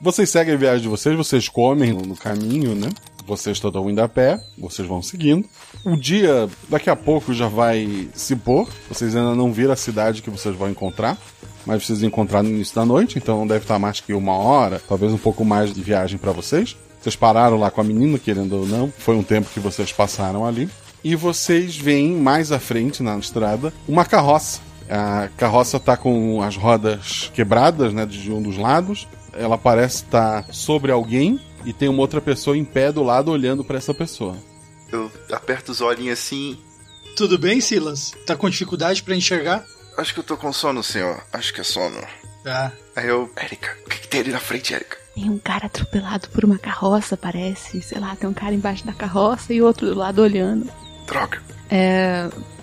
Vocês seguem a viagem de vocês, vocês comem no caminho, né? Vocês estão indo a pé, vocês vão seguindo. O dia, daqui a pouco, já vai se pôr. Vocês ainda não viram a cidade que vocês vão encontrar, mas vocês vão encontrar no início da noite, então deve estar mais que 1 hora, talvez um pouco mais de viagem para vocês. Vocês pararam lá com a menina, querendo ou não, foi um tempo que vocês passaram ali. E vocês veem mais à frente, na estrada, uma carroça. A carroça tá com as rodas quebradas, né, de um dos lados. Ela parece estar sobre alguém e tem uma outra pessoa em pé do lado olhando pra essa pessoa. Eu aperto os olhinhos assim. Tudo bem, Silas? Tá com dificuldade pra enxergar? Acho que eu tô com sono, senhor. Acho que é sono. Aí eu... Erika, o que tem ali na frente, Erika? Tem um cara atropelado por uma carroça, parece. Sei lá, tem um cara embaixo da carroça e outro do lado olhando. Droga.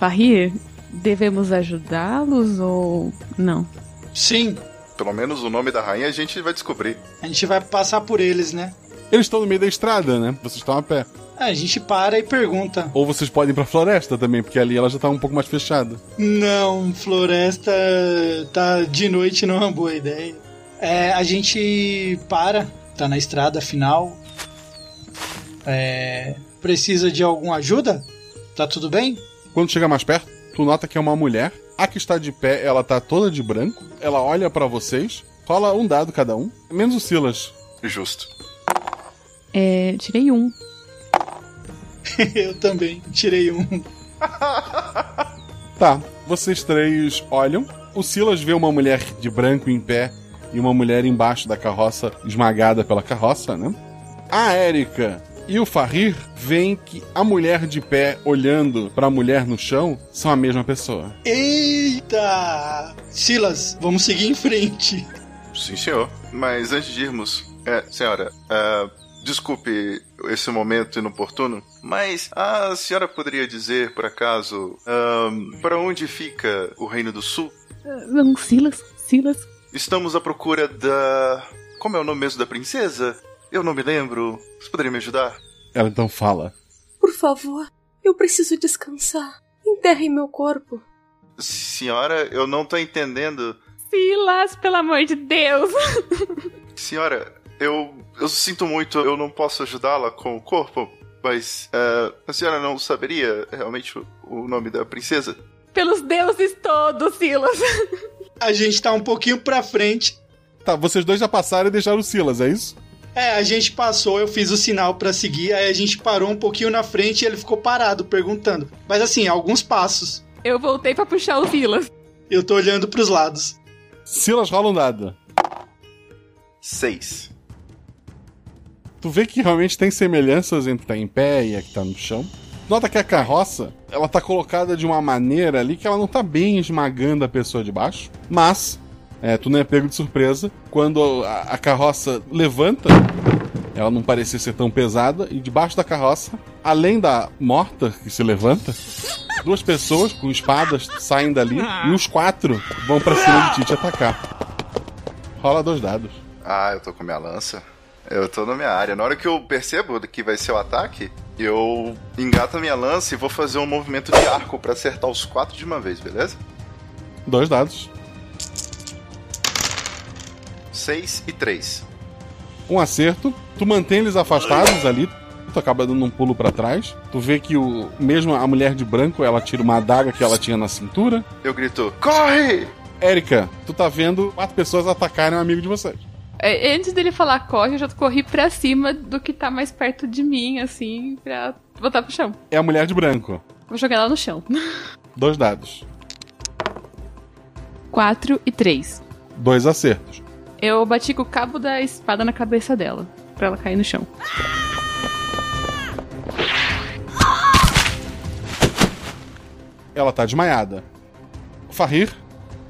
Fahir, devemos ajudá-los ou não? Sim. Pelo menos o nome da rainha a gente vai descobrir. A gente vai passar por eles, né? Eles estão no meio da estrada, né? Vocês estão a pé. A gente para e pergunta. Ou vocês podem ir pra floresta também, porque ali ela já tá um pouco mais fechada. Não, floresta tá de noite, não é uma boa ideia. A gente para, tá na estrada final. Precisa de alguma ajuda? Tá tudo bem? Quando chega mais perto, tu nota que é uma mulher. A que está de pé, ela tá toda de branco. Ela olha pra vocês, rola um dado cada um, menos o Silas. Justo. Tirei 1. Eu também, tirei 1. Tá, vocês três olham. O Silas vê uma mulher de branco em pé e uma mulher embaixo da carroça, esmagada pela carroça, né? A Erika e o Fahir veem que a mulher de pé olhando pra mulher no chão são a mesma pessoa. Eita! Silas, vamos seguir em frente. Sim, senhor. Mas antes de irmos... senhora, desculpe esse momento inoportuno, mas a senhora poderia dizer, por acaso, para onde fica o Reino do Sul? Não, Silas. Estamos à procura da... Como é o nome mesmo da princesa? Eu não me lembro. Você poderia me ajudar? Ela então fala. Por favor, eu preciso descansar. Enterrem meu corpo. Senhora, eu não tô entendendo. Silas, pelo amor de Deus. Senhora... Eu sinto muito, eu não posso ajudá-la com o corpo, mas a senhora não saberia realmente o nome da princesa? Pelos deuses todos, Silas. A gente tá um pouquinho pra frente. Tá, vocês dois já passaram e deixaram o Silas, é isso? A gente passou, eu fiz o sinal pra seguir, aí a gente parou um pouquinho na frente e ele ficou parado, perguntando. Mas assim, alguns passos. Eu voltei pra puxar o Silas. Eu tô olhando pros lados. Silas, rola um dado. 6. Tu vê que realmente tem semelhanças entre tá em pé e a que tá no chão. Nota que a carroça, ela tá colocada de uma maneira ali que ela não tá bem esmagando a pessoa de baixo. Mas, tu não é pego de surpresa, quando a carroça levanta, ela não parecia ser tão pesada, e debaixo da carroça, além da morta que se levanta, duas pessoas com espadas saem dali, e os 4 vão pra cima de ti te atacar. Rola 2 dados. Ah, eu tô com minha lança. Eu tô na minha área. Na hora que eu percebo que vai ser o ataque, eu engato a minha lança e vou fazer um movimento de arco pra acertar os 4 de uma vez, beleza? 2 dados. 6 e 3. Um acerto. Tu mantém eles afastados ali. Tu acaba dando um pulo pra trás. Tu vê que mesmo a mulher de branco, ela tira uma adaga que ela tinha na cintura. Eu grito, corre! Erika, tu tá vendo 4 pessoas atacarem um amigo de vocês. Antes dele falar corre, eu já corri pra cima do que tá mais perto de mim, assim, pra botar pro chão. É a mulher de branco. Vou jogar ela no chão. 2 dados. 4 e 3. 2 acertos. Eu bati com o cabo da espada na cabeça dela, pra ela cair no chão. Ela tá desmaiada. Fahir?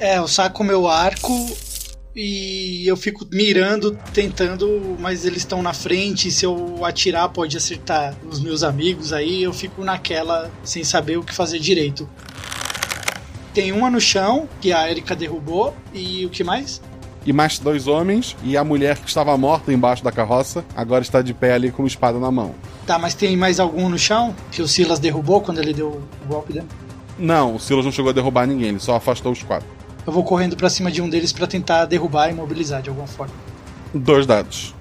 Eu saco meu arco... E eu fico mirando, tentando, mas eles estão na frente. Se eu atirar, pode acertar os meus amigos. Aí eu fico naquela, sem saber o que fazer direito. Tem uma no chão, que a Erika derrubou. E o que mais? E mais 2 homens. E a mulher que estava morta embaixo da carroça agora está de pé ali com uma espada na mão. Tá, mas tem mais algum no chão? Que o Silas derrubou quando ele deu o golpe dele? Não, o Silas não chegou a derrubar ninguém. Ele só afastou os 4. Eu vou correndo pra cima de um deles pra tentar derrubar e imobilizar de alguma forma. 2 dados.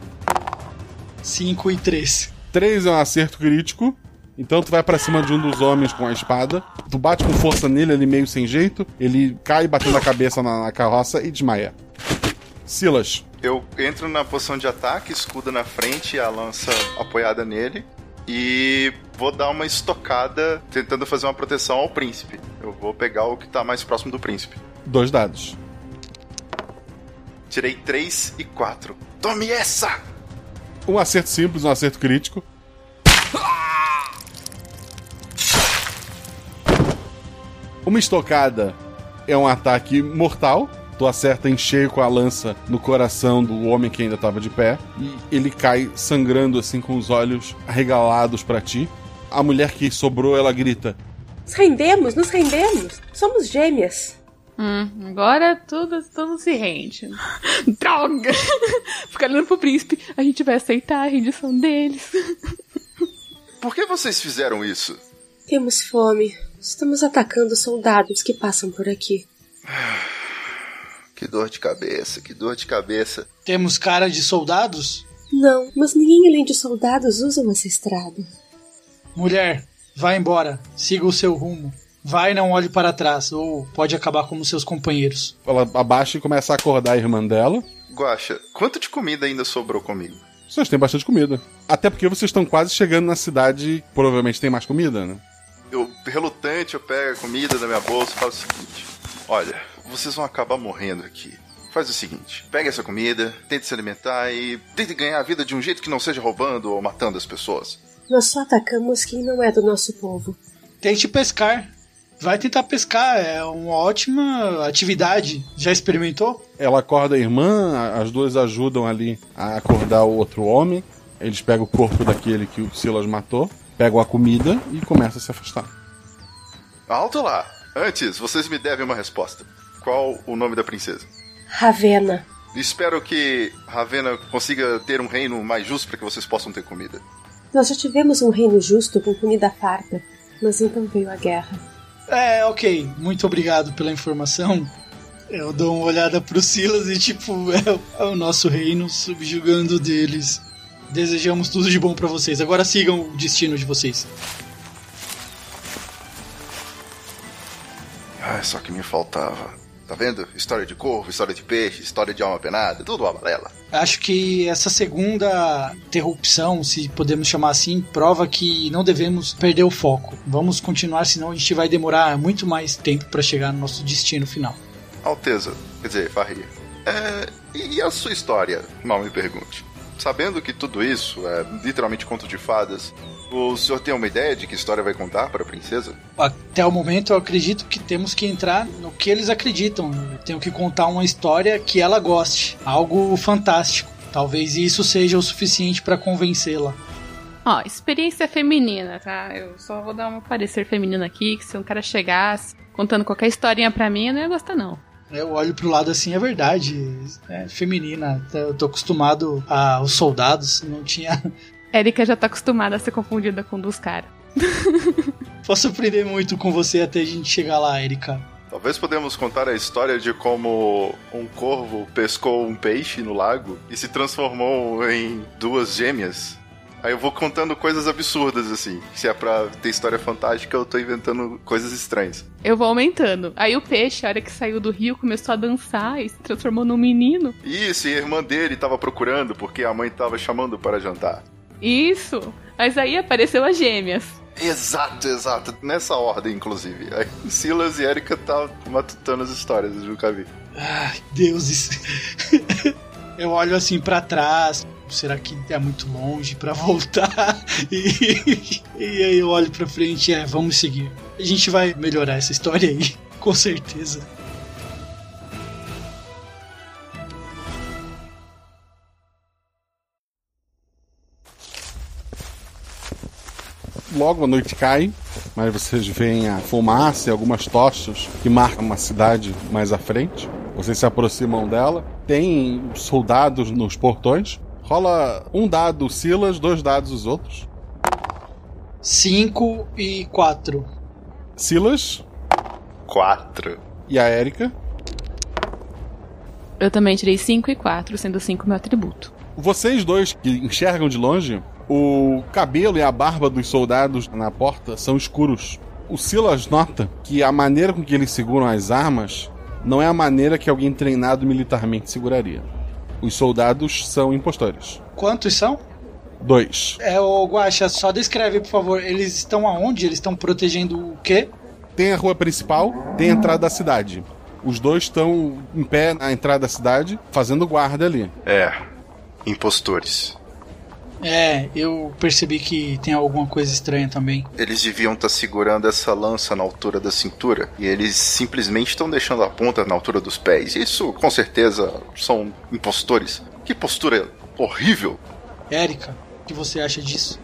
5 e 3. 3 é um acerto crítico. Então tu vai pra cima de um dos homens com a espada. Tu bate com força nele, ele meio sem jeito. Ele cai batendo a cabeça na carroça e desmaia. Silas. Eu entro na posição de ataque, escudo na frente, a lança apoiada nele. E vou dar uma estocada tentando fazer uma proteção ao príncipe. Eu vou pegar o que tá mais próximo do príncipe. 2 dados. Tirei 3 e 4. Tome essa! Um acerto simples, um acerto crítico. Uma estocada é um ataque mortal. tu acerta em cheio com a lança no coração do homem que ainda estava de pé e ele cai sangrando assim com os olhos arregalados pra ti. A mulher que sobrou, ela grita: Nos rendemos, somos gêmeas. Agora tudo se rende. Droga! Ficar olhando pro príncipe, a gente vai aceitar a rendição deles. Por que vocês fizeram isso? Temos fome. Estamos atacando soldados que passam por aqui. Que dor de cabeça. Temos cara de soldados? Não, mas ninguém além de soldados usa essa estrada. Mulher, vá embora. Siga o seu rumo. Vai, não olhe para trás, ou pode acabar como seus companheiros. Ela abaixa e começa a acordar a irmã dela. Guaxa, quanto de comida ainda sobrou comigo? Vocês têm bastante comida. Até porque vocês estão quase chegando na cidade, provavelmente tem mais comida, né? Eu pego a comida da minha bolsa e falo o seguinte: olha, vocês vão acabar morrendo aqui. Faz o seguinte, pega essa comida, tente se alimentar e tente ganhar a vida de um jeito que não seja roubando ou matando as pessoas. Nós só atacamos quem não é do nosso povo. Tente pescar. Vai tentar pescar, é uma ótima atividade. Já experimentou? Ela acorda a irmã, as duas ajudam ali a acordar o outro homem. Eles pegam o corpo daquele que o Silas matou, pegam a comida e começam a se afastar. Alto lá! Antes, vocês me devem uma resposta. Qual o nome da princesa? Ravena. Espero que Ravena consiga ter um reino mais justo para que vocês possam ter comida. Nós já tivemos um reino justo com comida farta, mas então veio a guerra. Ok, muito obrigado pela informação. Eu dou uma olhada pro Silas e é o nosso reino subjugando deles. Desejamos tudo de bom pra vocês. Agora sigam o destino de vocês. Só que me faltava. Tá vendo? História de corvo, história de peixe, história de alma penada, tudo amarela. Acho que essa segunda interrupção, se podemos chamar assim, prova que não devemos perder o foco. Vamos continuar, senão a gente vai demorar muito mais tempo para chegar no nosso destino final. Alteza, quer dizer, Fahir, e a sua história? Não me pergunte. Sabendo que tudo isso é literalmente conto de fadas, o senhor tem uma ideia de que história vai contar para a princesa? Até o momento eu acredito que temos que entrar no que eles acreditam. Eu tenho que contar uma história que ela goste, algo fantástico. Talvez isso seja o suficiente para convencê-la. Experiência feminina, tá? Eu só vou dar um parecer feminino aqui, que se um cara chegasse contando qualquer historinha para mim, eu não ia gostar não. Eu olho pro lado assim, é verdade, é feminina. Eu tô acostumado aos soldados, não tinha... Erika já tá acostumada a ser confundida com um dos caras. Posso aprender muito com você até a gente chegar lá, Erika. Talvez podemos contar a história de como um corvo pescou um peixe no lago e se transformou em duas gêmeas. Aí eu vou contando coisas absurdas, assim. Se é pra ter história fantástica, eu tô inventando coisas estranhas. Eu vou aumentando. Aí o peixe, a hora que saiu do rio, começou a dançar e se transformou num menino. Isso, e a irmã dele tava procurando porque a mãe tava chamando para jantar. Isso, mas aí apareceu as gêmeas. Exato, nessa ordem, inclusive. Aí, Silas e Erika tá matutando as histórias, eu nunca vi. Ai, deuses. Eu olho assim pra trás, será que é muito longe pra voltar? E aí eu olho pra frente, vamos seguir. A gente vai melhorar essa história aí, com certeza. Logo a noite cai, mas vocês veem a fumaça e algumas tochas que marcam uma cidade mais à frente. Vocês se aproximam dela. Tem soldados nos portões. Rola um dado Silas, 2 dados os outros. 5 e 4. Silas? 4. E a Erika? Eu também tirei 5 e 4, sendo 5 meu atributo. Vocês dois que enxergam de longe... O cabelo e a barba dos soldados na porta são escuros. O Silas nota que a maneira com que eles seguram as armas não é a maneira que alguém treinado militarmente seguraria. Os soldados são impostores. Quantos são? 2. Guaxa, só descreve, por favor. Eles estão aonde? Eles estão protegendo o quê? Tem a rua principal, tem a entrada da cidade. Os dois estão em pé na entrada da cidade, fazendo guarda ali. Impostores. É, eu percebi que tem alguma coisa estranha também. Eles deviam estar segurando essa lança na altura da cintura e eles simplesmente estão deixando a ponta na altura dos pés. Isso, com certeza, são impostores. Que postura horrível! Erika, o que você acha disso?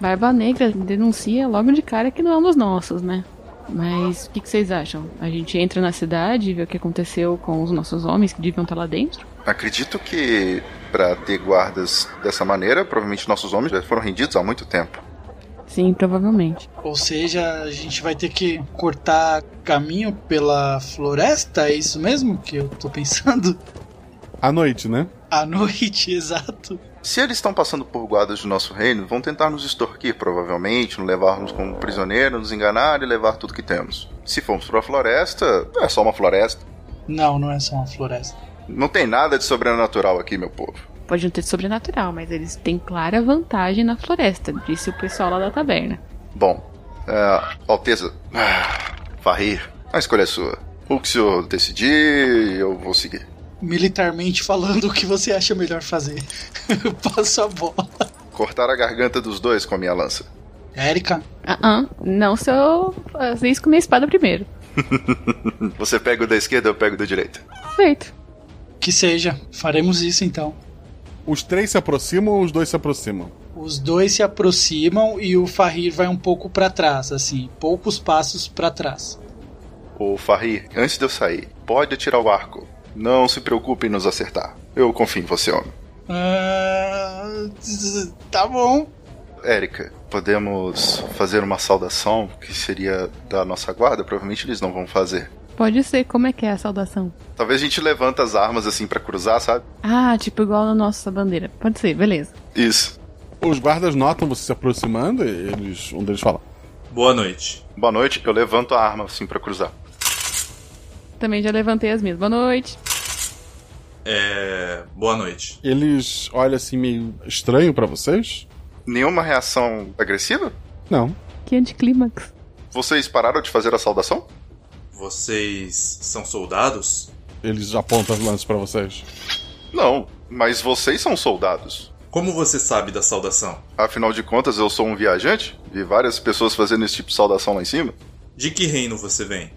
Barba Negra denuncia logo de cara que não é um dos nossos, né? Mas o que vocês acham? A gente entra na cidade e vê o que aconteceu com os nossos homens que deviam estar lá dentro? Acredito que para ter guardas dessa maneira, provavelmente nossos homens já foram rendidos há muito tempo. Sim, provavelmente. Ou seja, a gente vai ter que cortar caminho pela floresta, é isso mesmo que eu tô pensando? À noite, né? À noite, exato. Se eles estão passando por guardas do nosso reino, vão tentar nos extorquir, provavelmente, nos levarmos como prisioneiros, nos enganar e levar tudo que temos. Se formos para a floresta, é só uma floresta. Não, não é só uma floresta. Não tem nada de sobrenatural aqui, meu povo. Pode não ter de sobrenatural, mas eles têm clara vantagem na floresta, disse o pessoal lá da taberna. Bom, Alteza, Fahir, a escolha é sua. O que o senhor decidir, eu vou seguir. Militarmente falando, o que você acha melhor fazer? Eu passo a bola. Cortar a garganta dos dois com a minha lança. Erika? Não, se eu fazer isso com minha espada primeiro. Você pega o da esquerda, eu pego o da direita. Feito. Que seja, faremos isso então. Os três se aproximam ou os dois se aproximam? Os dois se aproximam e o Fahir vai um pouco pra trás, assim, poucos passos pra trás. Ô Fahir, antes de eu sair, pode atirar o arco. Não se preocupe em nos acertar. Eu confio em você, homem. Tá bom. Erika, podemos fazer uma saudação que seria da nossa guarda? Provavelmente eles não vão fazer. Pode ser. Como é que é a saudação? Talvez a gente levanta as armas assim pra cruzar, sabe? Ah, tipo igual na nossa bandeira. Pode ser, beleza. Isso. Os guardas notam você se aproximando e um deles fala: boa noite. Boa noite. Eu levanto a arma assim pra cruzar. Também já levantei as minhas. Boa noite. Boa noite. Eles olham assim meio estranho pra vocês? Nenhuma reação agressiva? Não. Que anticlímax. Vocês pararam de fazer a saudação? Vocês são soldados? Eles apontam as lanças pra vocês. Não, mas vocês são soldados. Como você sabe da saudação? Afinal de contas, eu sou um viajante. Vi várias pessoas fazendo esse tipo de saudação lá em cima. De que reino você vem?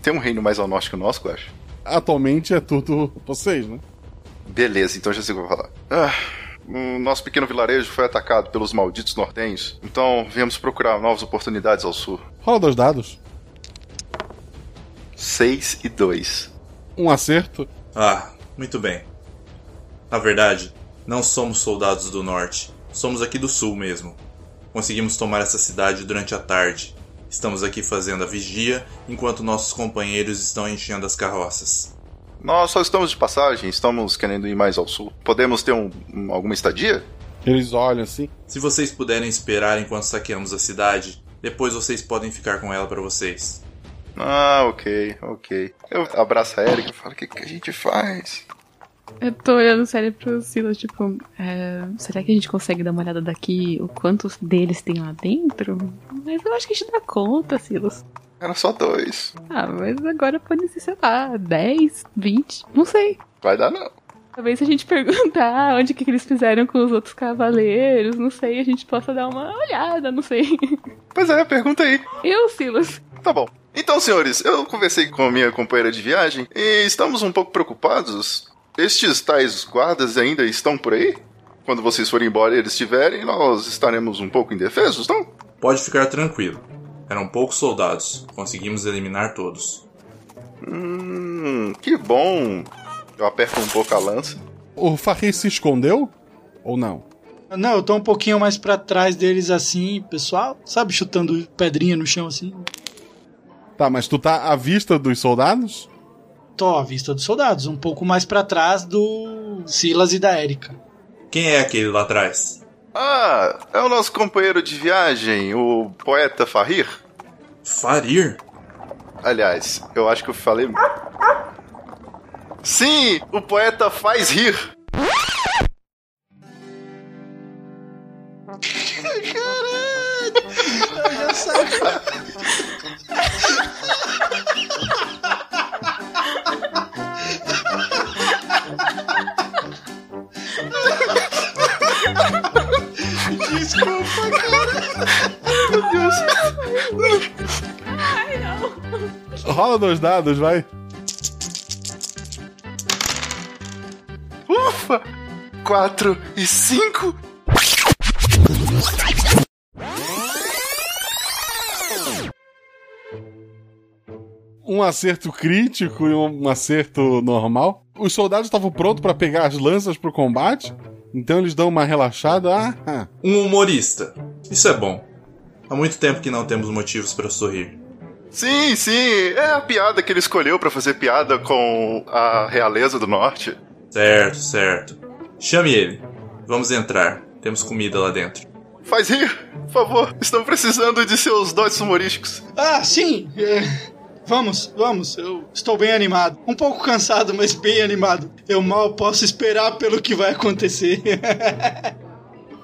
Tem um reino mais ao norte que o nosso, eu acho. Atualmente é tudo vocês, né? Beleza, então já sei o que eu vou falar. O nosso pequeno vilarejo foi atacado pelos malditos nortenhos, então viemos procurar novas oportunidades ao sul. Rola dois dados. 6 e 2. Um acerto. Ah, muito bem. Na verdade, não somos soldados do norte. Somos aqui do sul mesmo. Conseguimos tomar essa cidade durante a tarde. Estamos aqui fazendo a vigia, enquanto nossos companheiros estão enchendo as carroças. Nós só estamos de passagem, estamos querendo ir mais ao sul. Podemos ter alguma estadia? Eles olham assim. Se vocês puderem esperar enquanto saqueamos a cidade, depois vocês podem ficar com ela para vocês. Ah, ok. Eu abraço a Erika e falo, o que a gente faz? Eu tô olhando sério pro Silas, tipo, será que a gente consegue dar uma olhada daqui o quantos deles tem lá dentro? Mas eu acho que a gente dá conta, Silas. Era só 2. Ah, mas agora pode ser, sei lá, 10, 20, não sei. Vai dar não. Talvez se a gente perguntar onde que eles fizeram com os outros cavaleiros, não sei, a gente possa dar uma olhada, não sei. Pois é, pergunta aí. Eu, Silas. Tá bom. Então, senhores, eu conversei com a minha companheira de viagem e estamos um pouco preocupados. Estes tais guardas ainda estão por aí? Quando vocês forem embora e eles estiverem, nós estaremos um pouco indefesos, não? Pode ficar tranquilo. Eram poucos soldados. Conseguimos eliminar todos. Que bom. Eu aperto um pouco a lança. O Fahir se escondeu? Ou não? Não, eu tô um pouquinho mais pra trás deles assim, pessoal. Sabe, chutando pedrinha no chão assim. Tá, mas tu tá à vista dos soldados? Tô à vista dos soldados, um pouco mais pra trás do Silas e da Erika. Quem é aquele lá atrás? Ah, é o nosso companheiro de viagem, o poeta Fahir. Fahir? Aliás, eu acho que eu falei... Sim, o poeta faz rir. Caralho, eu já sabia... Ai, não. Rola dois dados, vai. Ufa! 4 e 5. Um acerto crítico e um acerto normal. Os soldados estavam prontos pra pegar as lanças pro combate, então eles dão uma relaxada. Um humorista. Isso é bom. Há muito tempo que não temos motivos pra sorrir. Sim, sim. É a piada que ele escolheu pra fazer piada com a realeza do norte. Certo, certo. Chame ele. Vamos entrar. Temos comida lá dentro. Faz rir, por favor. Estão precisando de seus dotes humorísticos. Ah, sim. Vamos. Eu estou bem animado. Um pouco cansado, mas bem animado. Eu mal posso esperar pelo que vai acontecer.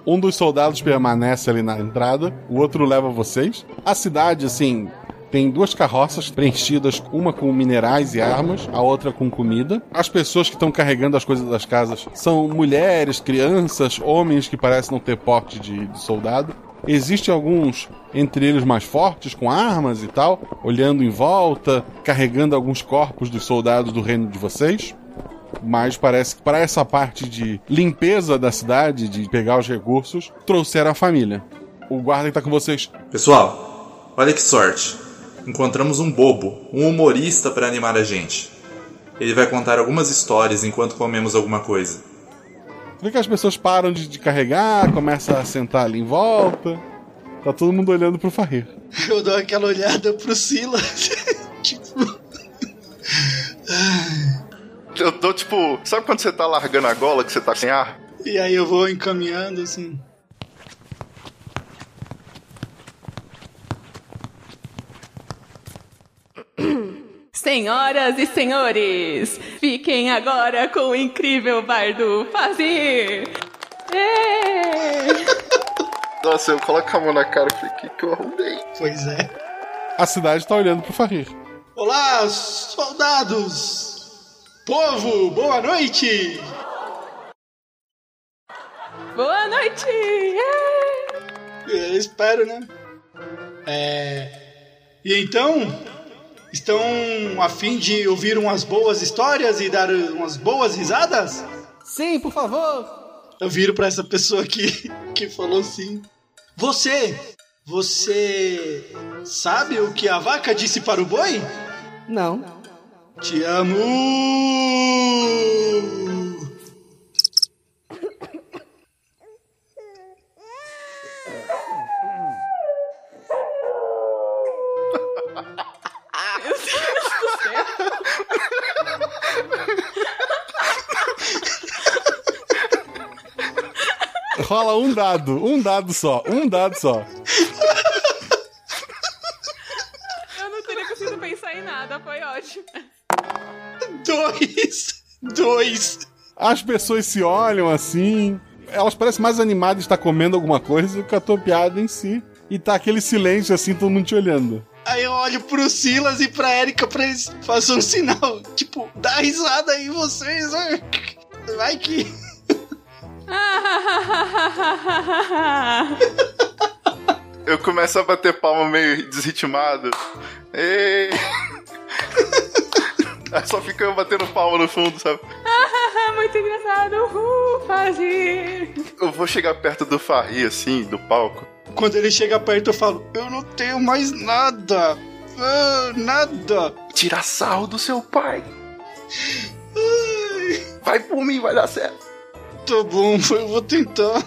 Um dos soldados permanece ali na entrada. O outro leva vocês. A cidade, assim... Tem 2 carroças preenchidas, uma com minerais e armas, a outra com comida. As pessoas que estão carregando as coisas das casas são mulheres, crianças, homens que parecem não ter porte de soldado. Existem alguns, entre eles mais fortes, com armas e tal, olhando em volta, carregando alguns corpos dos soldados do reino de vocês. Mas parece que para essa parte de limpeza da cidade, de pegar os recursos, trouxeram a família. O guarda que está com vocês. Pessoal, olha que sorte. Encontramos um bobo, um humorista para animar a gente. Ele vai contar algumas histórias enquanto comemos alguma coisa. Vê que as pessoas param de carregar, começam a sentar ali em volta. Tá todo mundo olhando pro Fahir. Eu dou aquela olhada pro Silas. Tipo... Eu dou tipo... Sabe quando você tá largando a gola que você tá sem ar? E aí eu vou encaminhando assim... Senhoras e senhores, fiquem agora com o incrível bardo Fazir! Nossa, eu coloco a mão na cara e falei, que eu arrumei? Pois é. A cidade tá olhando pro Fahir. Olá, soldados! Povo, boa noite! Boa noite! Eu espero, né? E então... Estão a fim de ouvir umas boas histórias e dar umas boas risadas? Sim, por favor. Eu viro pra essa pessoa aqui que falou sim. Você sabe o que a vaca disse para o boi? Não. Te amo! Rola um dado só. Eu não teria conseguido pensar em nada, foi ótimo. 2. As pessoas se olham assim, elas parecem mais animadas de estar comendo alguma coisa do que a tua piada em si. E tá aquele silêncio assim, todo mundo te olhando. Aí eu olho pro Silas e pra Erika pra eles façam um sinal. Tipo, dá risada aí vocês. Vai que... Eu começo a bater palma meio desritimado. Ei. Só ficando batendo palma no fundo, sabe? Muito engraçado. Fazir. Eu vou chegar perto do Fahir, assim, do palco. Quando ele chega perto, eu falo: eu não tenho mais nada. Nada. Tira sarro do seu pai. Vai por mim, vai dar certo. Tá bom, eu vou tentar.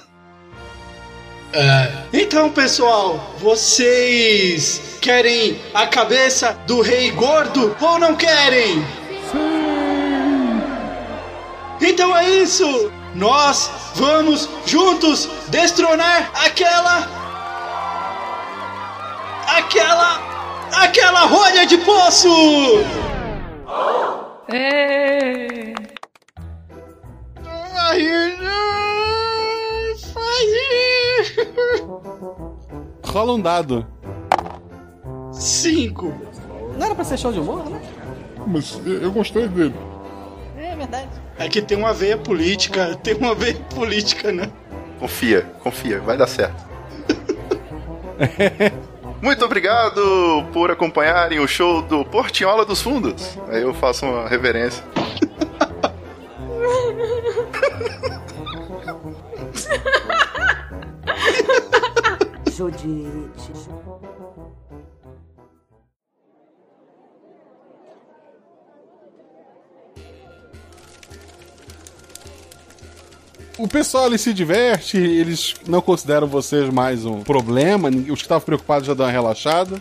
Então, pessoal, vocês querem a cabeça do rei gordo ou não querem? Sim. Então é isso. Nós vamos juntos destronar aquela rolha de poço. É. Rola um dado. 5. Não era pra ser show de humor, né? Mas eu gostei dele. É verdade. É que tem uma veia política. Né? Confia, vai dar certo. Muito obrigado por acompanharem o show do Portinhola dos Fundos. Aí eu faço uma reverência. Judite. O pessoal ali se diverte, eles não consideram vocês mais um problema, os que estavam preocupados já dão uma relaxada.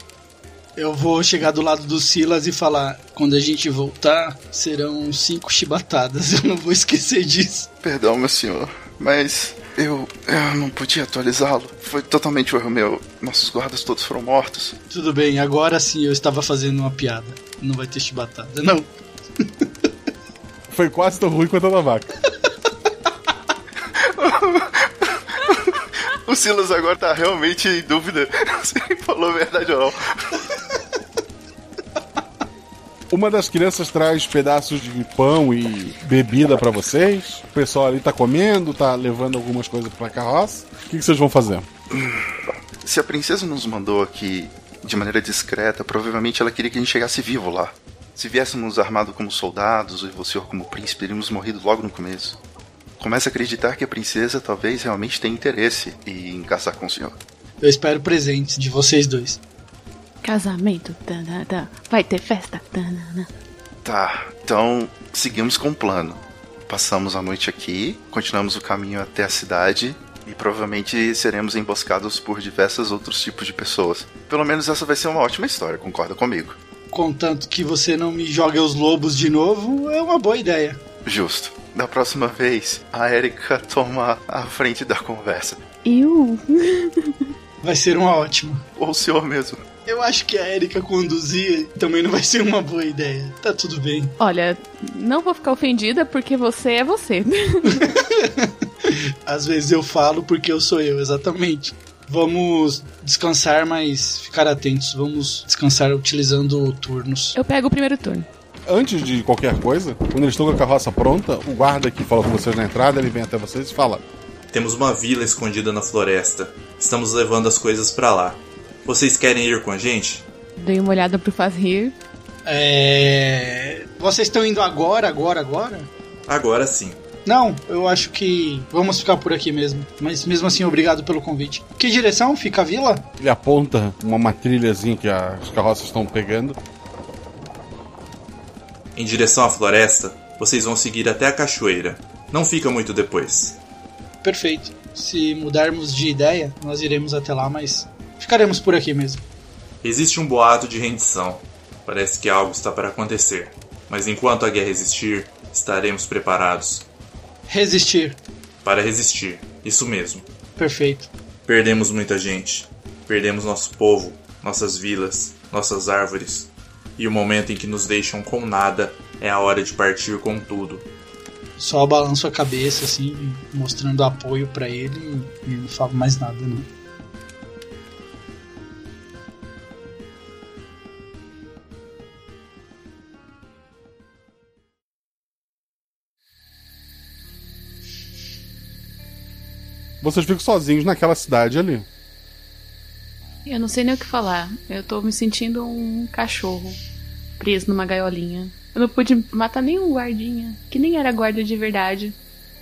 Eu vou chegar do lado do Silas e falar, quando a gente voltar, serão 5 chibatadas, eu não vou esquecer disso. Perdão, meu senhor, mas eu não podia atualizá-lo, foi totalmente erro meu, nossos guardas todos foram mortos. Tudo bem, agora sim eu estava fazendo uma piada, não vai ter chibatada, não. Foi quase tão ruim quanto a da vaca. O Silas agora tá realmente em dúvida se ele falou a verdade ou não. Uma das crianças traz pedaços de pão e bebida pra vocês. O pessoal ali tá comendo, tá levando algumas coisas pra carroça. O que vocês vão fazer? Se a princesa nos mandou aqui de maneira discreta, provavelmente ela queria que a gente chegasse vivo lá. Se viéssemos armados como soldados e o senhor como príncipe, teríamos morrido logo no começo. Começa a acreditar que a princesa talvez realmente tenha interesse em casar com o senhor. Eu espero presentes de vocês dois. Casamento, tanana. Vai ter festa, tanana. Tá, então seguimos com o plano. Passamos a noite aqui, continuamos o caminho até a cidade e provavelmente seremos emboscados por diversos outros tipos de pessoas. Pelo menos essa vai ser uma ótima história, concorda comigo? Contanto que você não me jogue os lobos de novo, é uma boa ideia. Justo. Da próxima vez, a Erika toma a frente da conversa. Eu? Vai ser uma ótima. Ou o senhor mesmo. Eu acho que a Erika conduzir também não vai ser uma boa ideia. Tá tudo bem. Olha, não vou ficar ofendida porque você é você. Às vezes eu falo porque eu sou eu, exatamente. Vamos descansar, mas ficar atentos. Vamos descansar utilizando turnos. Eu pego o primeiro turno. Antes de qualquer coisa, quando eles estão com a carroça pronta, o guarda que fala com vocês na entrada, ele vem até vocês e fala: temos uma vila escondida na floresta. Estamos levando as coisas pra lá. Vocês querem ir com a gente? Dei uma olhada pro Fahir. Vocês estão indo agora? Agora sim. Não, eu acho que vamos ficar por aqui mesmo. Mas mesmo assim, obrigado pelo convite. Que direção fica a vila? Ele aponta uma trilhazinha que as carroças estão pegando. Em direção à floresta, vocês vão seguir até a cachoeira. Não fica muito depois. Perfeito. Se mudarmos de ideia, nós iremos até lá, mas ficaremos por aqui mesmo. Existe um boato de rendição. Parece que algo está para acontecer. Mas enquanto a guerra existir, estaremos preparados. Resistir. Para resistir. Isso mesmo. Perfeito. Perdemos muita gente. Perdemos nosso povo, nossas vilas, nossas árvores. E o momento em que nos deixam com nada é a hora de partir com tudo. Só balanço a cabeça, assim, mostrando apoio pra ele e não falo mais nada, né? Vocês ficam sozinhos naquela cidade ali. Eu não sei nem o que falar. Eu tô me sentindo um cachorro preso numa gaiolinha. Eu não pude matar nenhum guardinha, que nem era guarda de verdade.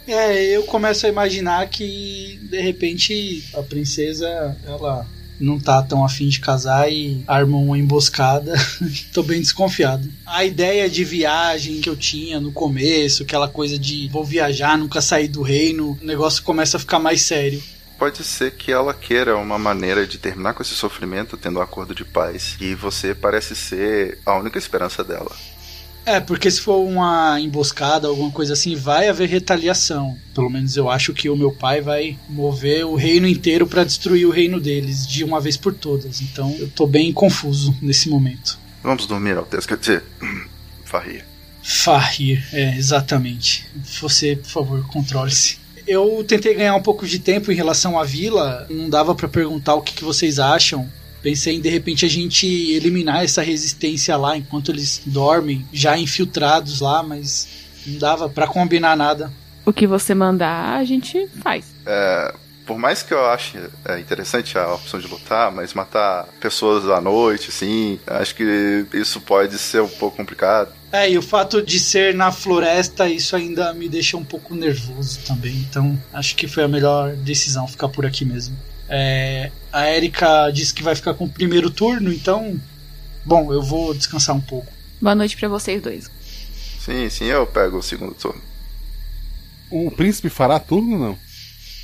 Eu começo a imaginar que, de repente, a princesa, ela não tá tão afim de casar e arma uma emboscada. Tô bem desconfiado. A ideia de viagem que eu tinha no começo, aquela coisa de vou viajar, nunca sair do reino, o negócio começa a ficar mais sério. Pode ser que ela queira uma maneira de terminar com esse sofrimento, tendo um acordo de paz. E você parece ser a única esperança dela. Porque se for uma emboscada, alguma coisa assim, vai haver retaliação. Pelo menos eu acho que o meu pai vai mover o reino inteiro pra destruir o reino deles, de uma vez por todas. Então eu tô bem confuso nesse momento. Vamos dormir, Alteza. Quer dizer, Fahir, exatamente. Você, por favor, controle-se. Eu tentei ganhar um pouco de tempo em relação à vila, não dava pra perguntar o que vocês acham. Pensei em, de repente, a gente eliminar essa resistência lá enquanto eles dormem, já infiltrados lá, mas não dava pra combinar nada. O que você mandar, a gente faz. por mais que eu ache interessante a opção de lutar, mas matar pessoas à noite, assim, acho que isso pode ser um pouco complicado. É, e o fato de ser na floresta, isso ainda me deixa um pouco nervoso também. Então, acho que foi a melhor decisão ficar por aqui mesmo. É, a Erika disse que vai ficar com o primeiro turno, então... Bom, eu vou descansar um pouco. Boa noite pra vocês dois. Sim, eu pego o segundo turno. O príncipe fará turno ou não?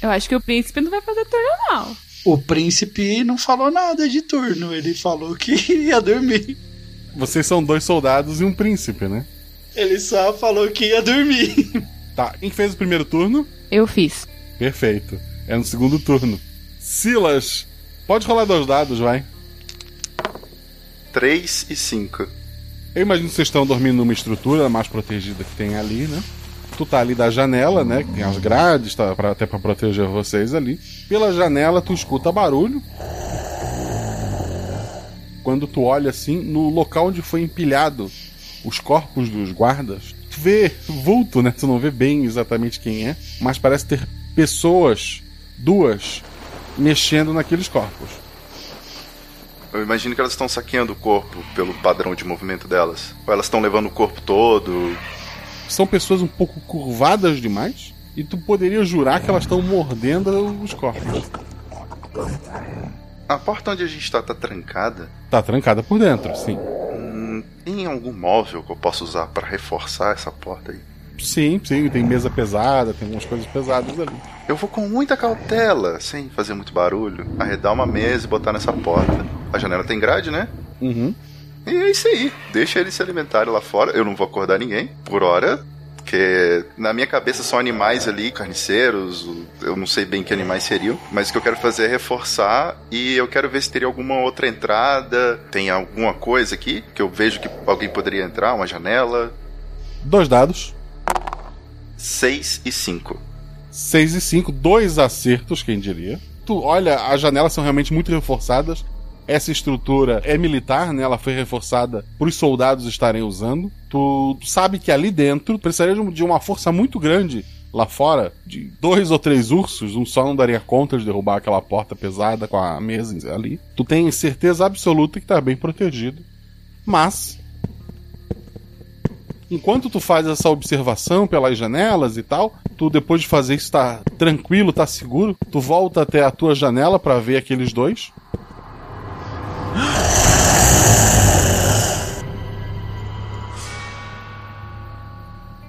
Eu acho que o príncipe não vai fazer turno, não. O príncipe não falou nada de turno, ele falou que ia dormir. Vocês são dois soldados e um príncipe, né? Ele só falou que ia dormir. Tá, quem fez o primeiro turno? Eu fiz. Perfeito, é no segundo turno. Silas, pode rolar dois dados, vai. 3 e 5. Eu imagino que vocês estão dormindo numa estrutura mais protegida que tem ali, né? Tu tá ali da janela, né? Que tem as grades, tá, até pra proteger vocês ali. Pela janela tu escuta barulho. Quando tu olha assim, no local onde foi empilhado os corpos dos guardas, tu vê vulto, né? Tu não vê bem exatamente quem é, mas parece ter pessoas, duas, mexendo naqueles corpos. Eu imagino que elas estão saqueando o corpo pelo padrão de movimento delas. Ou elas estão levando o corpo todo. São pessoas um pouco curvadas demais e tu poderia jurar que elas estão mordendo os corpos. A porta onde a gente tá trancada? Tá trancada por dentro, sim. Tem algum móvel que eu posso usar pra reforçar essa porta aí? Sim, tem mesa pesada, tem algumas coisas pesadas ali. Eu vou com muita cautela, sem fazer muito barulho, arredar uma mesa e botar nessa porta. A janela tem grade, né? Uhum. E é isso aí, deixa eles se alimentarem lá fora. Eu não vou acordar ninguém, por hora, porque na minha cabeça são animais ali, carniceiros, eu não sei bem que animais seriam, mas o que eu quero fazer é reforçar e eu quero ver se teria alguma outra entrada, tem alguma coisa aqui que eu vejo que alguém poderia entrar, uma janela. 2 dados. 6 e 5. 6 e 5, 2 acertos, quem diria. Tu olha, as janelas são realmente muito reforçadas. Essa estrutura é militar, né? Ela foi reforçada para os soldados estarem usando. Tu sabe que ali dentro precisaria de uma força muito grande lá fora, de 2 ou 3 ursos. Um só não daria conta de derrubar aquela porta pesada com a mesa ali. Tu tem certeza absoluta que tá bem protegido. Mas, enquanto tu faz essa observação pelas janelas e tal, tu depois de fazer isso tá tranquilo, tá seguro. Tu volta até a tua janela para ver aqueles dois.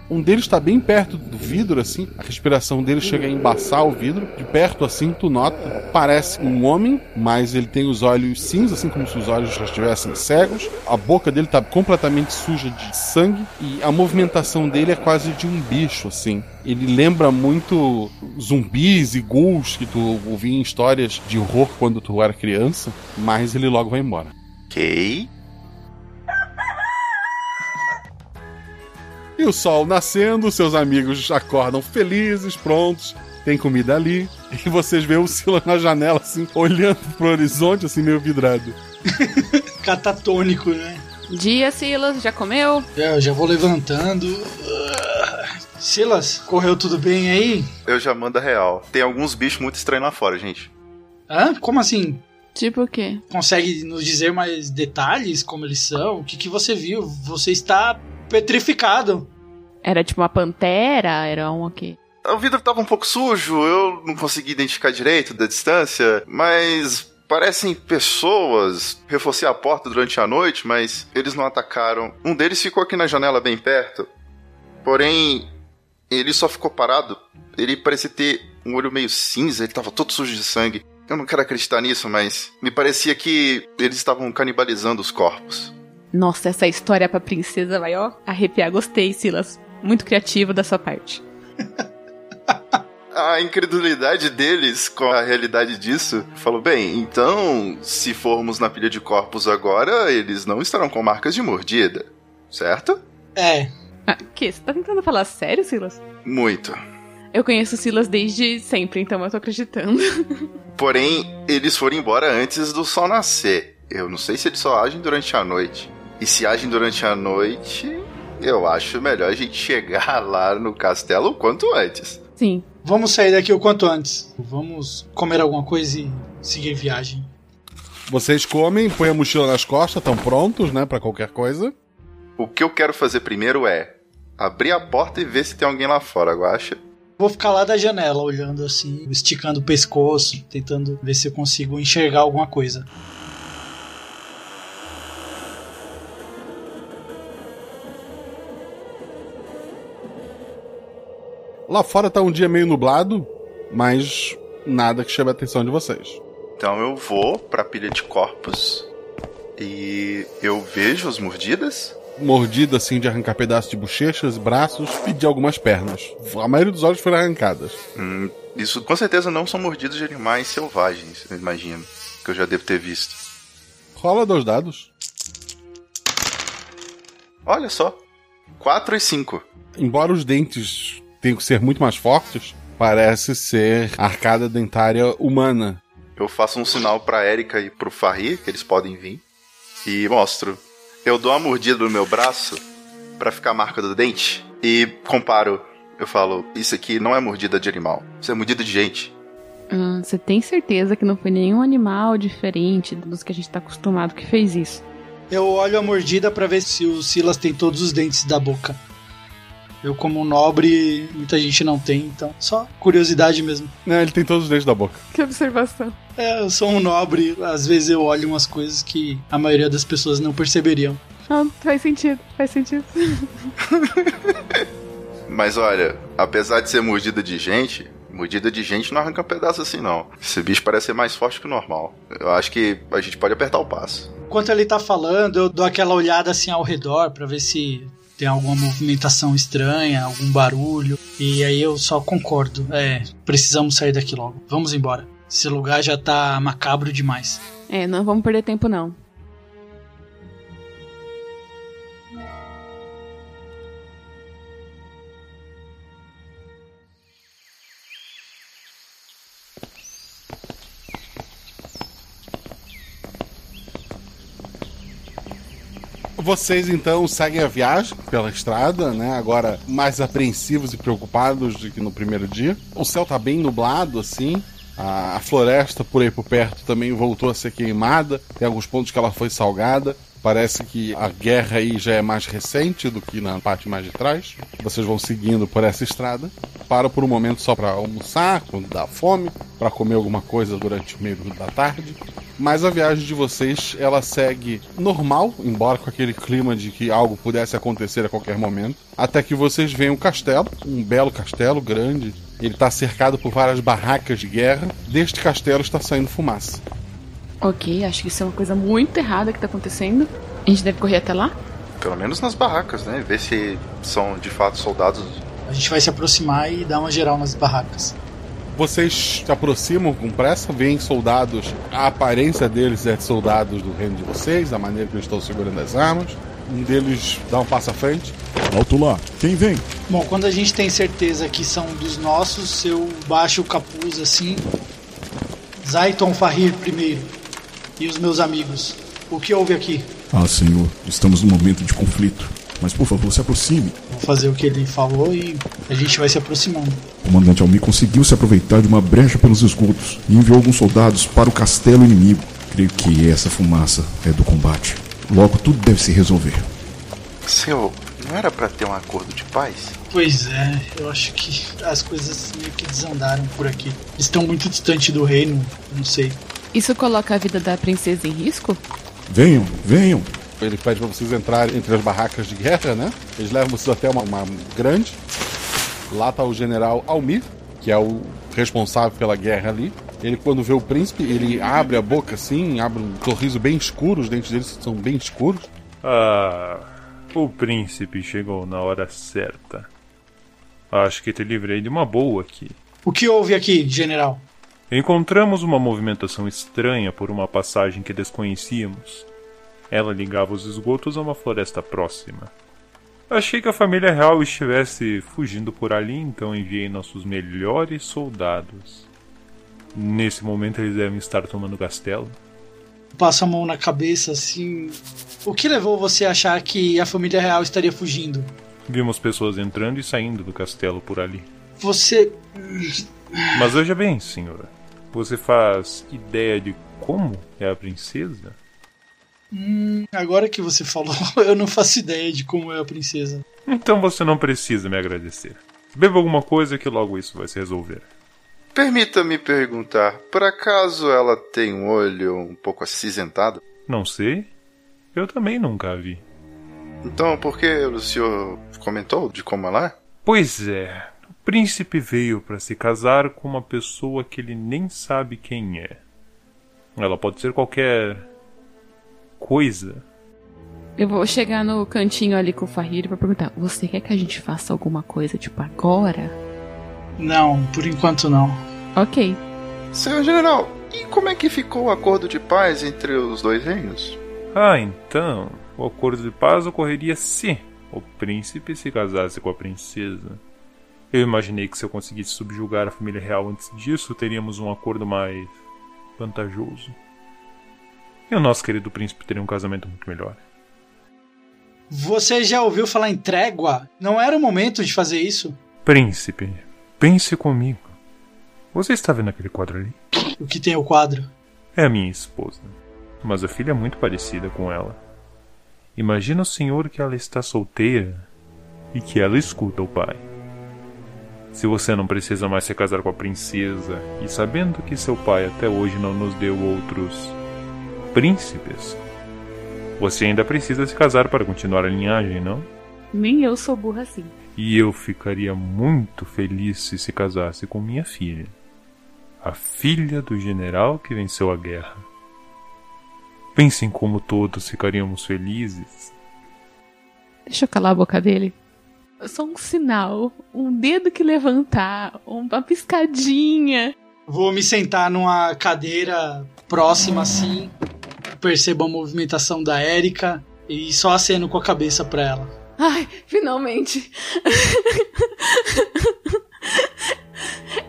Um deles tá bem perto do vidro, assim. A respiração dele chega a embaçar o vidro. De perto, assim, tu nota. Parece um homem, mas ele tem os olhos cinza, assim como se os olhos já estivessem cegos. A boca dele tá completamente suja de sangue. E a movimentação dele é quase de um bicho, assim. Ele lembra muito zumbis e ghouls que tu ouvia em histórias de horror quando tu era criança. Mas ele logo vai embora. Ok. E o sol nascendo, seus amigos acordam felizes, prontos, tem comida ali. E vocês veem o Silas na janela, assim, olhando pro horizonte, assim, meio vidrado. Catatônico, né? Dia, Silas, já comeu? Eu já vou levantando. Silas, correu tudo bem aí? Eu já mando a real. Tem alguns bichos muito estranhos lá fora, gente. Hã? Como assim? Tipo o quê? Consegue nos dizer mais detalhes, como eles são? O que você viu? Você está... petrificado. Era tipo uma pantera? Era um aqui. O vidro tava um pouco sujo, eu não consegui identificar direito da distância, mas parecem pessoas. Reforcei a porta durante a noite, mas eles não atacaram. Um deles ficou aqui na janela bem perto, porém ele só ficou parado. Ele parecia ter um olho meio cinza, ele tava todo sujo de sangue. Eu não quero acreditar nisso, mas me parecia que eles estavam canibalizando os corpos. Nossa, essa história pra princesa vai, ó, arrepiar. Gostei, Silas. Muito criativo da sua parte. A incredulidade deles com a realidade disso falou, bem, então, se formos na pilha de corpos agora, eles não estarão com marcas de mordida, certo? É. Ah, que? Você tá tentando falar sério, Silas? Muito. Eu conheço o Silas desde sempre, então eu tô acreditando. Porém, eles foram embora antes do sol nascer. Eu não sei se eles só agem durante a noite. E se agem durante a noite, eu acho melhor a gente chegar lá no castelo o quanto antes. Sim, Vamos sair daqui o quanto antes. Vamos comer alguma coisa e seguir viagem. Vocês comem, põem a mochila nas costas, estão prontos, né, pra qualquer coisa. O que eu quero fazer primeiro é abrir a porta e ver se tem alguém lá fora, Guaxa. Vou ficar lá da janela, olhando assim, esticando o pescoço, tentando ver se eu consigo enxergar alguma coisa. Lá fora tá um dia meio nublado, mas nada que chame a atenção de vocês. Então eu vou pra pilha de corpos e eu vejo as mordidas. Mordida assim de arrancar pedaços de bochechas, braços e de algumas pernas. A maioria dos olhos foram arrancadas. Isso com certeza não são mordidas de animais selvagens, eu imagino, que eu já devo ter visto. Rola 2 dados. Olha só, 4 e 5. Embora os dentes tenham que ser muito mais fortes, parece ser arcada dentária humana. Eu faço um sinal pra Erika e pro Fahir, que eles podem vir, e mostro. Eu dou uma mordida no meu braço pra ficar a marca do dente e comparo. Eu falo, isso aqui não é mordida de animal, isso é mordida de gente. Você tem certeza que não foi nenhum animal diferente dos que a gente tá acostumado que fez isso? Eu olho a mordida pra ver se o Silas tem todos os dentes da boca. Eu, como um nobre, muita gente não tem, então só curiosidade mesmo. É, ele tem todos os dentes da boca. Que observação. É, eu sou um nobre, às vezes eu olho umas coisas que a maioria das pessoas não perceberiam. Ah, faz sentido. Mas olha, apesar de ser mordida de gente não arranca um pedaço assim não. Esse bicho parece ser mais forte que o normal. Eu acho que a gente pode apertar o passo. Enquanto ele tá falando, eu dou aquela olhada assim ao redor pra ver se tem alguma movimentação estranha, algum barulho, e aí eu só concordo. Precisamos sair daqui logo. Vamos embora. Esse lugar já tá macabro demais. Não vamos perder tempo não. Vocês, então, seguem a viagem pela estrada, né? Agora mais apreensivos e preocupados do que no primeiro dia. O céu tá bem nublado, assim. A floresta por aí por perto também voltou a ser queimada. Tem alguns pontos que ela foi salgada. Parece que a guerra aí já é mais recente do que na parte mais de trás. Vocês vão seguindo por essa estrada. Param por um momento só pra almoçar, quando dá fome, pra comer alguma coisa durante o meio da tarde. Mas a viagem de vocês, ela segue normal, embora com aquele clima de que algo pudesse acontecer a qualquer momento. Até que vocês veem um castelo, um belo castelo, grande. Ele está cercado por várias barracas de guerra. Deste castelo está saindo fumaça. Ok, acho que isso é uma coisa muito errada que está acontecendo. A gente deve correr até lá? Pelo menos nas barracas, né? Ver se são de fato soldados. A gente vai se aproximar e dar uma geral nas barracas. Vocês se aproximam com pressa, veem soldados, a aparência deles é de soldados do reino de vocês, a maneira que eles estão segurando as armas. Um deles dá um passo à frente. Alto lá, quem vem? Bom, quando a gente tem certeza que são dos nossos, eu baixo o capuz assim. Zaiton, Fahir primeiro, e os meus amigos, o que houve aqui? Ah, senhor, estamos num momento de conflito, mas por favor, se aproxime. Vou fazer o que ele falou e a gente vai se aproximando. O comandante Almir conseguiu se aproveitar de uma brecha pelos esgotos e enviou alguns soldados para o castelo inimigo. Creio que essa fumaça é do combate. Logo, tudo deve se resolver. Senhor, não era pra ter um acordo de paz? Pois é, eu acho que as coisas meio que desandaram por aqui. Estão muito distante do reino, não sei. Isso coloca a vida da princesa em risco? Venham. Ele pede pra vocês entrarem entre as barracas de guerra, né? Eles levam vocês até uma grande. Lá tá o general Almir, que é o responsável pela guerra ali. Ele, quando vê o príncipe, ele abre a boca assim, abre um sorriso bem escuro, os dentes dele são bem escuros. O príncipe chegou na hora certa. Acho que te livrei de uma boa aqui. O que houve aqui, general? Encontramos uma movimentação estranha por uma passagem que desconhecíamos. Ela ligava os esgotos a uma floresta próxima. Achei que a família real estivesse fugindo por ali, então enviei nossos melhores soldados. Nesse momento eles devem estar tomando castelo. Passa a mão na cabeça, assim. O que levou você a achar que a família real estaria fugindo? Vimos pessoas entrando e saindo do castelo por ali. Você... Mas veja bem, senhora. Você faz ideia de como é a princesa? Agora que você falou, eu não faço ideia de como é a princesa. Então você não precisa me agradecer. Beba alguma coisa que logo isso vai se resolver. Permita-me perguntar, por acaso ela tem um olho um pouco acinzentado? Não sei. Eu também nunca a vi. Então, por que o senhor comentou de como ela é? Pois é. O príncipe veio para se casar com uma pessoa que ele nem sabe quem é. Ela pode ser qualquer... coisa. Eu vou chegar no cantinho ali com o Fahir pra perguntar, você quer que a gente faça alguma coisa, tipo, agora? Não, por enquanto não. Ok. Senhor General, e como é que ficou o acordo de paz entre os dois reinos? Ah, então, o acordo de paz ocorreria se o príncipe se casasse com a princesa. Eu imaginei que se eu conseguisse subjugar a família real antes disso, teríamos um acordo mais vantajoso. E o nosso querido príncipe teria um casamento muito melhor. Você já ouviu falar em trégua? Não era o momento de fazer isso? Príncipe, pense comigo. Você está vendo aquele quadro ali? O que tem o quadro? É a minha esposa. Mas a filha é muito parecida com ela. Imagina o senhor que ela está solteira e que ela escuta o pai. Se você não precisa mais se casar com a princesa e sabendo que seu pai até hoje não nos deu outros príncipes, você ainda precisa se casar para continuar a linhagem, não? Nem eu sou burra assim. E eu ficaria muito feliz se casasse com minha filha, a filha do general que venceu a guerra. Pensem como todos ficaríamos felizes. Deixa eu calar a boca dele. Só um sinal, um dedo que levantar, uma piscadinha. Vou me sentar numa cadeira próxima assim, percebo a movimentação da Erika e só aceno com a cabeça pra ela. Ai, finalmente.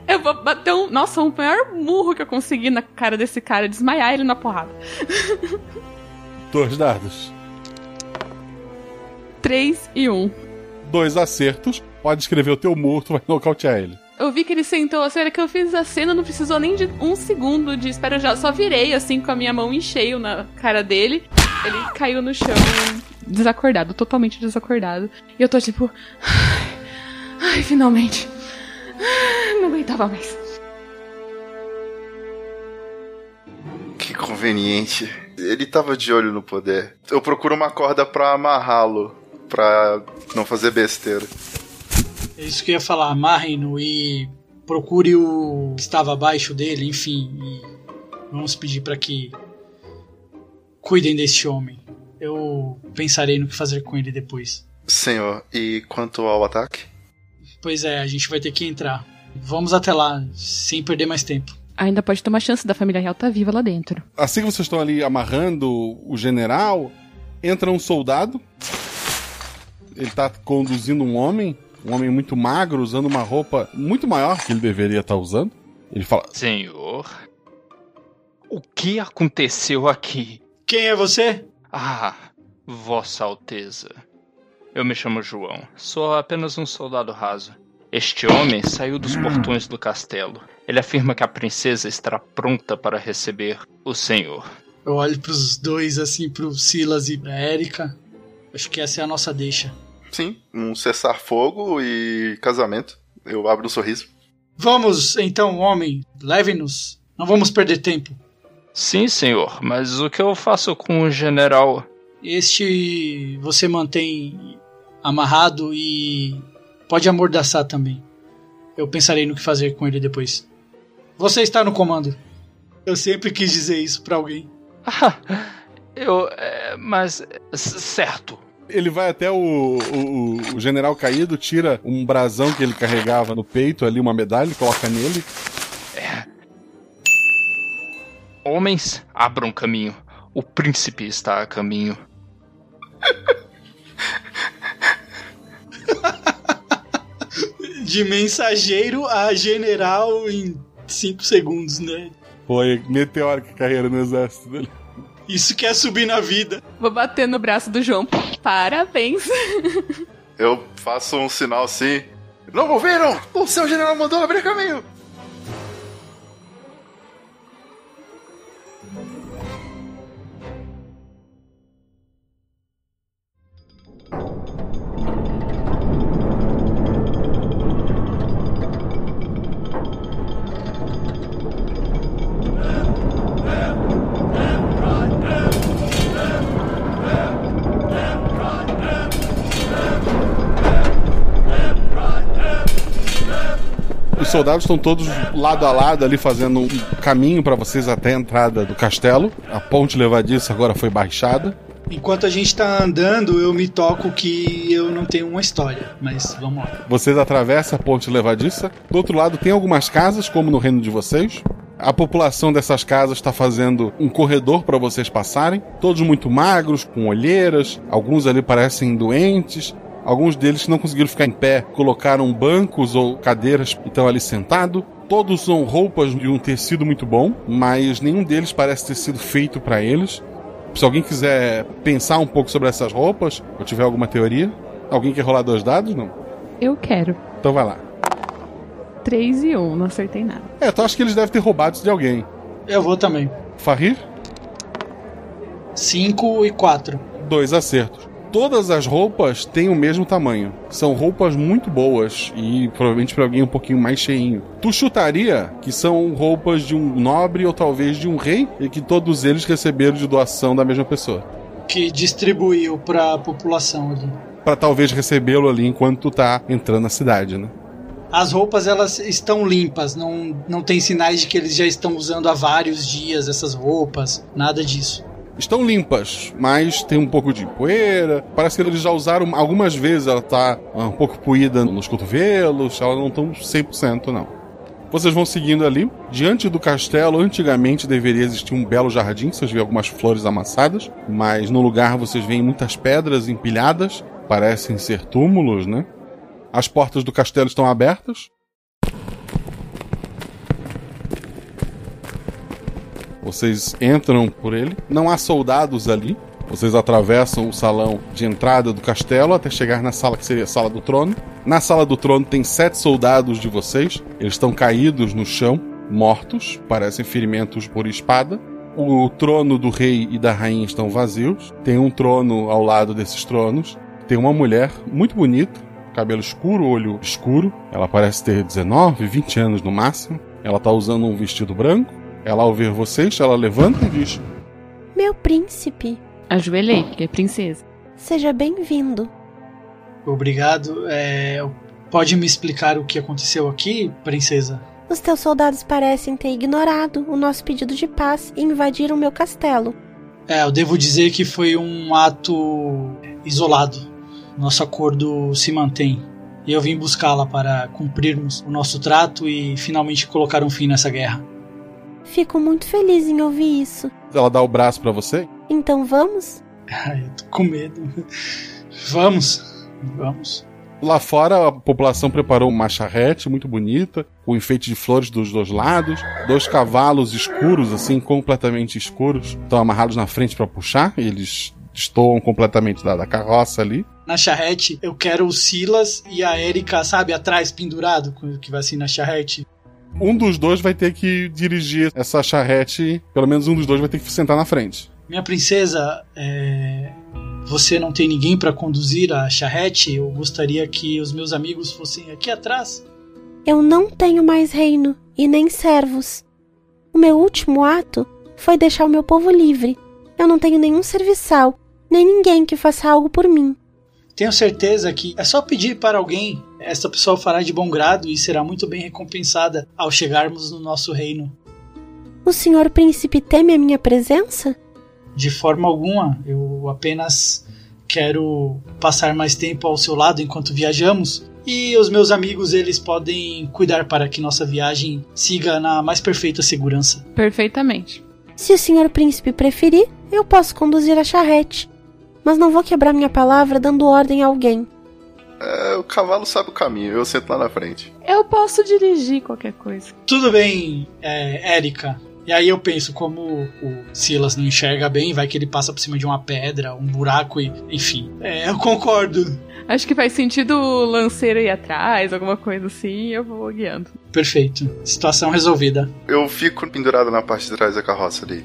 Eu vou bater um... Nossa, o maior murro que eu consegui na cara desse cara, desmaiar ele na porrada. 2 dardos. 3 e 1. 2 acertos, pode escrever o teu murro, tu vai nocautear ele. Eu vi que ele sentou, a senhora que eu fiz a cena, não precisou nem de um segundo de espera, eu já só virei assim com a minha mão em cheio na cara dele. Ele caiu no chão, desacordado, totalmente desacordado. E eu tô tipo, ai, finalmente, não aguentava mais. Que conveniente, ele tava de olho no poder. Eu procuro uma corda pra amarrá-lo. Pra não fazer besteira. É isso que eu ia falar. Amarrem-no e procure o que estava abaixo dele. Enfim, e vamos pedir pra que cuidem deste homem. Eu pensarei no que fazer com ele depois. Senhor, e quanto ao ataque? Pois é, a gente vai ter que entrar. Vamos até lá, sem perder mais tempo. Ainda pode ter uma chance da família real estar viva lá dentro. Assim que vocês estão ali amarrando o general, entra um soldado. Ele tá conduzindo um homem muito magro, usando uma roupa muito maior que ele deveria estar usando. Ele fala... Senhor, o que aconteceu aqui? Quem é você? Ah, Vossa Alteza. Eu me chamo João. Sou apenas um soldado raso. Este homem saiu dos portões do castelo. Ele afirma que a princesa estará pronta para receber o senhor. Eu olho pros dois, assim, pro Silas e pra Erika. Acho que essa é a nossa deixa. Sim, um cessar-fogo e casamento. Eu abro um sorriso. Vamos, então, homem. Leve-nos. Não vamos perder tempo. Sim, senhor. Mas o que eu faço com o general? Este você mantém amarrado e pode amordaçar também. Eu pensarei no que fazer com ele depois. Você está no comando. Eu sempre quis dizer isso pra alguém. Certo. Ele vai até o general caído, tira um brasão que ele carregava no peito, ali uma medalha, e coloca nele. Homens, abram caminho. O príncipe está a caminho. De mensageiro a general em 5 segundos, né? Foi meteórica a carreira no exército dele. Isso quer subir na vida. Vou bater no braço do João. Parabéns. Eu faço um sinal assim. Não ouviram? O seu general mandou abrir caminho! Os soldados estão todos lado a lado ali fazendo um caminho para vocês até a entrada do castelo. A ponte levadiça agora foi baixada. Enquanto a gente está andando, eu me toco que eu não tenho uma história, mas vamos lá. Vocês atravessam a ponte levadiça. Do outro lado tem algumas casas, como no reino de vocês. A população dessas casas está fazendo um corredor para vocês passarem. Todos muito magros, com olheiras. Alguns ali parecem doentes. Alguns deles que não conseguiram ficar em pé colocaram bancos ou cadeiras e estão ali sentado. Todos são roupas de um tecido muito bom, mas nenhum deles parece ter sido feito para eles. Se alguém quiser pensar um pouco sobre essas roupas, ou tiver alguma teoria... Alguém quer rolar 2 dados, não? Eu quero. Então vai lá. 3 e 1, não acertei nada. É, então acho que eles devem ter roubado isso de alguém. Eu vou também. Fahir? 5 e 4. 2 acertos. Todas as roupas têm o mesmo tamanho. São roupas muito boas e provavelmente para alguém um pouquinho mais cheinho. Tu chutaria que são roupas de um nobre ou talvez de um rei e que todos eles receberam de doação da mesma pessoa. Que distribuiu para a população ali. Para talvez recebê-lo ali enquanto tu tá entrando na cidade, né? As roupas, elas estão limpas, não tem sinais de que eles já estão usando há vários dias essas roupas, nada disso. Estão limpas, mas tem um pouco de poeira. Parece que eles já usaram algumas vezes. Ela tá um pouco poída nos cotovelos. Ela não tão 100% não. Vocês vão seguindo ali. Diante do castelo, antigamente deveria existir um belo jardim. Vocês veem algumas flores amassadas, mas no lugar vocês veem muitas pedras empilhadas. Parecem ser túmulos, né? As portas do castelo estão abertas. Vocês entram por ele. Não há soldados ali. Vocês atravessam o salão de entrada do castelo até chegar na sala que seria a sala do trono. Na sala do trono tem 7 soldados de vocês. Eles estão caídos no chão, mortos. Parecem ferimentos por espada. O trono do rei e da rainha estão vazios. Tem um trono ao lado desses tronos. Tem uma mulher muito bonita. Cabelo escuro, olho escuro. Ela parece ter 19, 20 anos no máximo. Ela está usando um vestido branco. Ela, ao ver vocês, ela levanta e diz... Meu príncipe. Ajoelhei, que é princesa. Seja bem-vindo. Obrigado. Pode me explicar o que aconteceu aqui, princesa? Os teus soldados parecem ter ignorado o nosso pedido de paz e invadiram meu castelo. Eu devo dizer que foi um ato isolado. Nosso acordo se mantém. E eu vim buscá-la para cumprirmos o nosso trato e finalmente colocar um fim nessa guerra. Fico muito feliz em ouvir isso. Ela dá o braço pra você? Então vamos? Eu tô com medo. Vamos. Lá fora a população preparou uma charrete muito bonita, com enfeite de flores dos 2 lados, 2 cavalos escuros, assim, completamente escuros, estão amarrados na frente pra puxar, eles destoam completamente da carroça ali. Na charrete eu quero o Silas e a Erika, sabe, atrás, pendurado, que vai assim na charrete. Um dos 2 vai ter que dirigir essa charrete. Pelo menos um dos 2 vai ter que sentar na frente. Minha princesa, você não tem ninguém para conduzir a charrete? Eu gostaria que os meus amigos fossem aqui atrás. Eu não tenho mais reino e nem servos. O meu último ato foi deixar o meu povo livre. Eu não tenho nenhum serviçal, nem ninguém que faça algo por mim. Tenho certeza que é só pedir para alguém. Essa pessoa fará de bom grado e será muito bem recompensada ao chegarmos no nosso reino. O senhor príncipe teme a minha presença? De forma alguma. Eu apenas quero passar mais tempo ao seu lado enquanto viajamos. E os meus amigos, eles podem cuidar para que nossa viagem siga na mais perfeita segurança. Perfeitamente. Se o senhor príncipe preferir, eu posso conduzir a charrete. Mas não vou quebrar minha palavra dando ordem a alguém. O cavalo sabe o caminho, eu sento lá na frente. Eu posso dirigir qualquer coisa. Tudo bem, Erika. E aí eu penso, como o Silas não enxerga bem, vai que ele passa por cima de uma pedra, um buraco e... Enfim, eu concordo. Acho que faz sentido o lanceiro ir atrás, alguma coisa assim, eu vou guiando. Perfeito. Situação resolvida. Eu fico pendurado na parte de trás da carroça ali.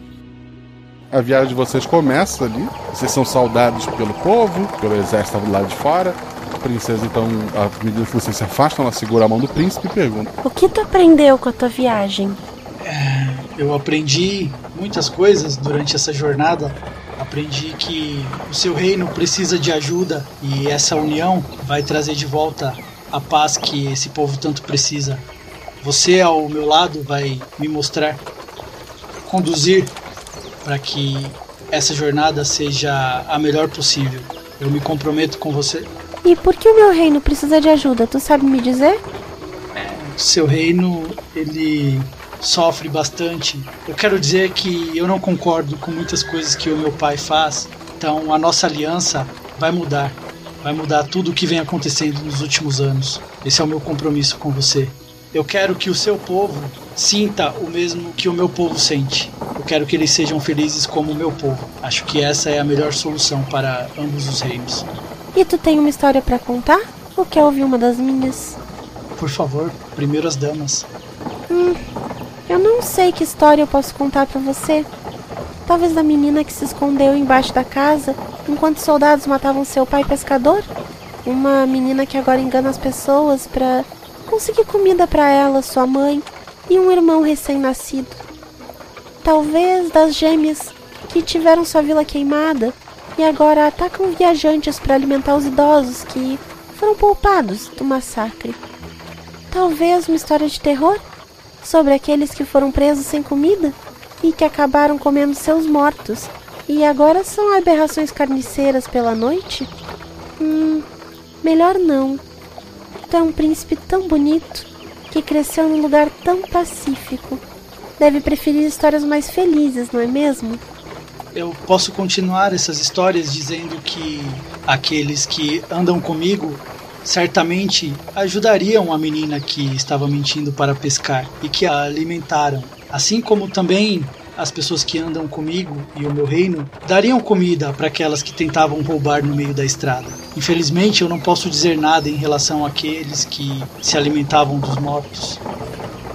A viagem de vocês começa ali. Vocês são saudados pelo povo, pelo exército do lado de fora. A princesa, então, à medida que vocês se afastam, ela segura a mão do príncipe e pergunta: o que tu aprendeu com a tua viagem? Eu aprendi muitas coisas durante essa jornada. Aprendi que o seu reino precisa de ajuda e essa união vai trazer de volta a paz que esse povo tanto precisa. Você, ao meu lado, vai me mostrar, conduzir para que essa jornada seja a melhor possível. Eu me comprometo com você. E por que o meu reino precisa de ajuda? Tu sabe me dizer? Seu reino, ele... sofre bastante. Eu quero dizer que eu não concordo com muitas coisas que o meu pai faz, então a nossa aliança vai mudar. Vai mudar tudo o que vem acontecendo nos últimos anos. Esse é o meu compromisso com você. Eu quero que o seu povo sinta o mesmo que o meu povo sente. Eu quero que eles sejam felizes como o meu povo. Acho que essa é a melhor solução para ambos os reinos. E tu tem uma história para contar? Ou quer ouvir uma das minhas? Por favor, primeiro as damas. Eu não sei que história eu posso contar pra você. Talvez da menina que se escondeu embaixo da casa enquanto soldados matavam seu pai pescador? Uma menina que agora engana as pessoas pra conseguir comida pra ela, sua mãe e um irmão recém-nascido. Talvez das gêmeas que tiveram sua vila queimada e agora atacam viajantes pra alimentar os idosos que foram poupados do massacre. Talvez uma história de terror? Sobre aqueles que foram presos sem comida e que acabaram comendo seus mortos e agora são aberrações carniceiras pela noite? Melhor não. Tu é um príncipe tão bonito que cresceu num lugar tão pacífico. Deve preferir histórias mais felizes, não é mesmo? Eu posso continuar essas histórias dizendo que aqueles que andam comigo certamente ajudariam a menina que estava mentindo para pescar e que a alimentaram. Assim como também as pessoas que andam comigo e o meu reino dariam comida para aquelas que tentavam roubar no meio da estrada. Infelizmente, eu não posso dizer nada em relação àqueles que se alimentavam dos mortos.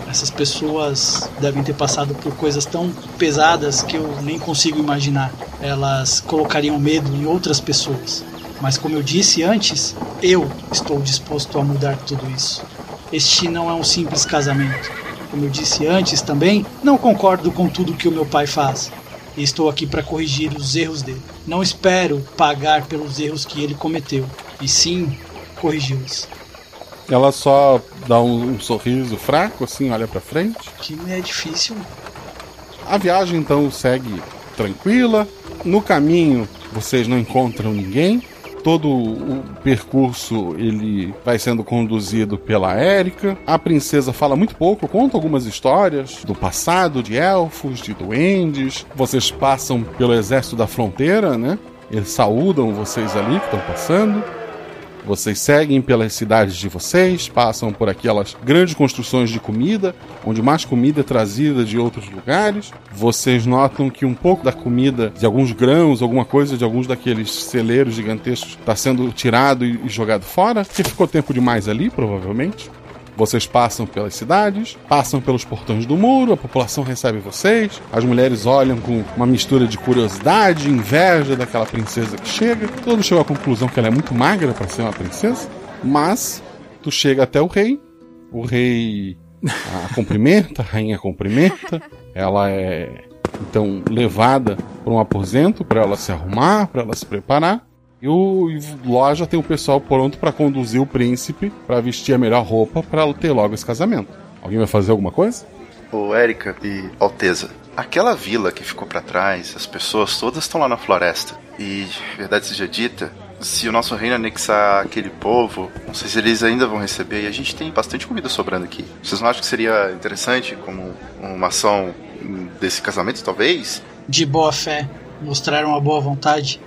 Essas pessoas devem ter passado por coisas tão pesadas que eu nem consigo imaginar. Elas colocariam medo em outras pessoas. Mas como eu disse antes, eu estou disposto a mudar tudo isso. Este não é um simples casamento. Como eu disse antes também, não concordo com tudo que o meu pai faz. E estou aqui para corrigir os erros dele. Não espero pagar pelos erros que ele cometeu, e sim corrigi-los. Ela só dá um sorriso fraco, assim, olha para frente. Que é difícil. A viagem então segue tranquila. No caminho vocês não encontram ninguém. Todo o percurso ele vai sendo conduzido pela Erika. A princesa fala muito pouco, conta algumas histórias do passado, de elfos, de duendes. Vocês passam pelo exército da fronteira, né? Eles saúdam vocês ali que estão passando. Vocês seguem pelas cidades de vocês, passam por aquelas grandes construções de comida, onde mais comida é trazida de outros lugares. Vocês notam que um pouco da comida, de alguns grãos, alguma coisa de alguns daqueles celeiros gigantescos, está sendo tirado e jogado fora, porque ficou tempo demais ali, provavelmente. Vocês passam pelas cidades, passam pelos portões do muro, a população recebe vocês, as mulheres olham com uma mistura de curiosidade, inveja daquela princesa que chega. Todo mundo chegou à conclusão que ela é muito magra para ser uma princesa, mas tu chega até o rei a cumprimenta, a rainha cumprimenta, ela é então levada para um aposento para ela se arrumar, para ela se preparar. E o loja tem o pessoal pronto para conduzir o príncipe para vestir a melhor roupa para ter logo esse casamento. Alguém vai fazer alguma coisa? Ô, Erika e Alteza, aquela vila que ficou para trás, as pessoas todas estão lá na floresta. E, verdade seja dita, se o nosso reino anexar aquele povo, não sei se eles ainda vão receber. E a gente tem bastante comida sobrando aqui. Vocês não acham que seria interessante, como uma ação desse casamento, talvez? De boa fé, mostrar uma boa vontade.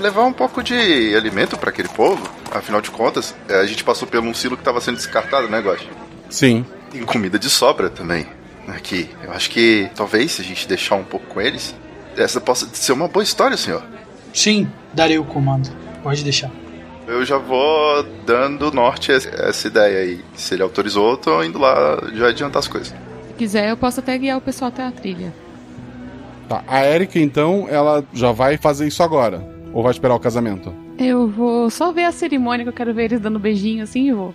Levar um pouco de alimento para aquele povo. Afinal de contas, a gente passou por um silo que estava sendo descartado, né, Guaxi? Sim. Tem comida de sobra também. aqui. Eu acho que talvez, se a gente deixar um pouco com eles, essa possa ser uma boa história, senhor. Sim, darei o comando. Pode deixar. Eu já vou dando norte a essa ideia aí. Se ele autorizou, eu tô indo lá já adiantar as coisas. Se quiser, eu posso até guiar o pessoal até a trilha. Tá, a Erika, então, ela já vai fazer isso agora? Ou vai esperar o casamento? Eu vou só ver a cerimônia, que eu quero ver eles dando beijinho assim e vou.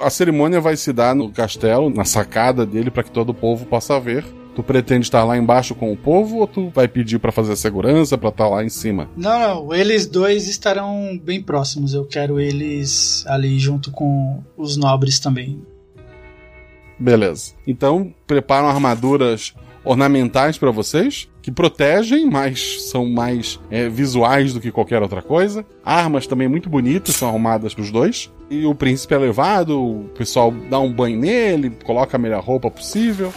A cerimônia vai se dar no castelo, na sacada dele, pra que todo o povo possa ver. Tu pretende estar lá embaixo com o povo ou tu vai pedir pra fazer a segurança, pra estar lá em cima? Não, eles dois estarão bem próximos. Eu quero eles ali junto com os nobres também. Beleza. Então, preparam armaduras ornamentais pra vocês, que protegem, mas são mais visuais do que qualquer outra coisa. Armas também muito bonitas, são arrumadas pros dois. E o príncipe é levado, o pessoal dá um banho nele, coloca a melhor roupa possível.